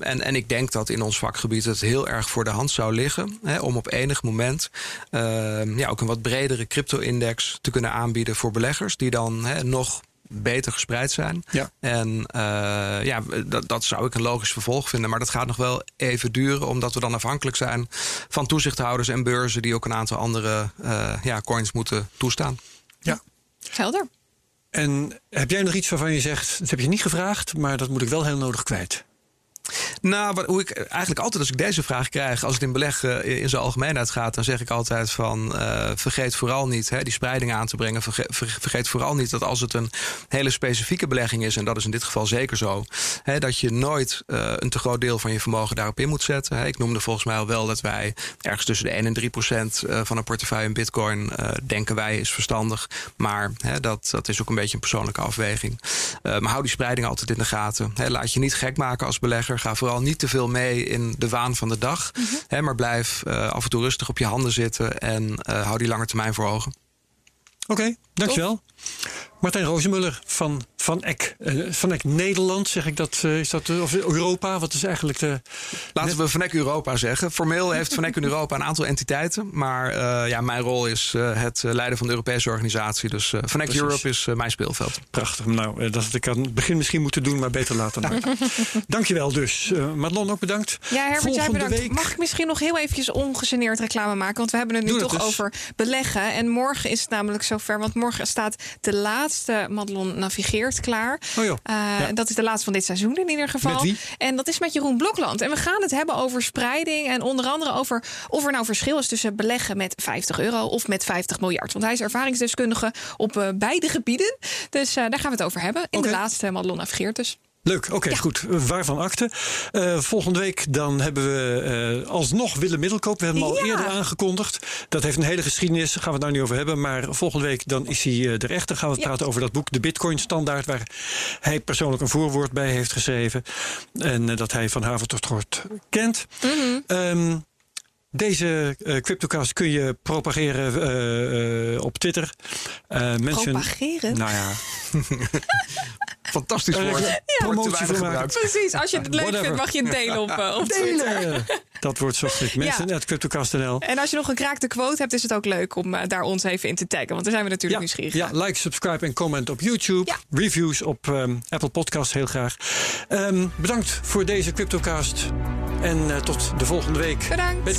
En ik denk dat in ons vakgebied het heel erg voor de hand zou liggen, hè, om op enig moment ook een wat bredere crypto-index te kunnen aanbieden voor beleggers die dan nog beter gespreid zijn. Ja. En dat zou ik een logisch vervolg vinden. Maar dat gaat nog wel even duren, omdat we dan afhankelijk zijn van toezichthouders en beurzen die ook een aantal andere coins moeten toestaan. Ja. Helder. En heb jij nog iets waarvan je zegt, dat heb je niet gevraagd, maar dat moet ik wel heel nodig kwijt? Nou, hoe ik eigenlijk altijd, als ik deze vraag krijg, als het in beleg in zijn algemeenheid gaat, dan zeg ik altijd van vergeet vooral niet die spreiding aan te brengen. Vergeet vooral niet dat als het een hele specifieke belegging is, en dat is in dit geval zeker zo, dat je nooit een te groot deel van je vermogen daarop in moet zetten. Ik noemde volgens mij al wel dat wij ergens tussen de 1% en 3% van een portefeuille in bitcoin denken wij is verstandig. Maar dat is ook een beetje een persoonlijke afweging. Maar hou die spreiding altijd in de gaten. Laat je niet gek maken als belegger. Ga vooral niet te veel mee in de waan van de dag. Maar blijf af en toe rustig op je handen zitten en hou die lange termijn voor ogen. Oké, dankjewel. Martijn Rozemuller van VanEck. VanEck Nederland, zeg ik dat? Is dat of Europa? Wat is eigenlijk de... Laten we VanEck Europa zeggen. Formeel heeft VanEck in Europa een aantal entiteiten. Maar mijn rol is het leiden van de Europese organisatie. Dus VanEck Europe is mijn speelveld. Prachtig. Nou, dat had ik aan het begin misschien moeten doen, maar beter later. Dankjewel dus. Madelon, ook bedankt. Ja, Herbert, volgende jij bedankt. Week... Mag ik misschien nog heel eventjes ongegeneerd reclame maken? Want we hebben het nu over beleggen. En morgen is het namelijk zover. Want morgen staat de laatste Madelon Navigeert klaar. Dat is de laatste van dit seizoen in ieder geval. Met wie? En dat is met Jeroen Blokland. En we gaan het hebben over spreiding en onder andere over of er nou verschil is tussen beleggen met €50 of met 50 miljard. Want hij is ervaringsdeskundige op beide gebieden. Dus daar gaan we het over hebben in de laatste Madelon Navigeert dus. Leuk, oké, goed. Waarvan akte. Volgende week dan hebben we alsnog Willem Middelkoop. We hebben hem al eerder aangekondigd. Dat heeft een hele geschiedenis, daar gaan we het nou niet over hebben. Maar volgende week dan is hij de rechter. Gaan we praten over dat boek, de Bitcoin Standaard, waar hij persoonlijk een voorwoord bij heeft geschreven. En dat hij van haven tot gort kent. Deze CryptoCast kun je propageren op Twitter. Propageren? Nou ja... Fantastisch woord. Promotie voor maken. Precies, als je het leuk vindt mag je het delen op delen. Dat wordt zocht ik. Mensen uit CryptoCast.nl. En als je nog een kraakte quote hebt, is het ook leuk om daar ons even in te taggen. Want daar zijn we natuurlijk nieuwsgierig. Ja, like, subscribe en comment op YouTube. Ja. Reviews op Apple Podcasts heel graag. Bedankt voor deze CryptoCast. En tot de volgende week. Bedankt. Bij de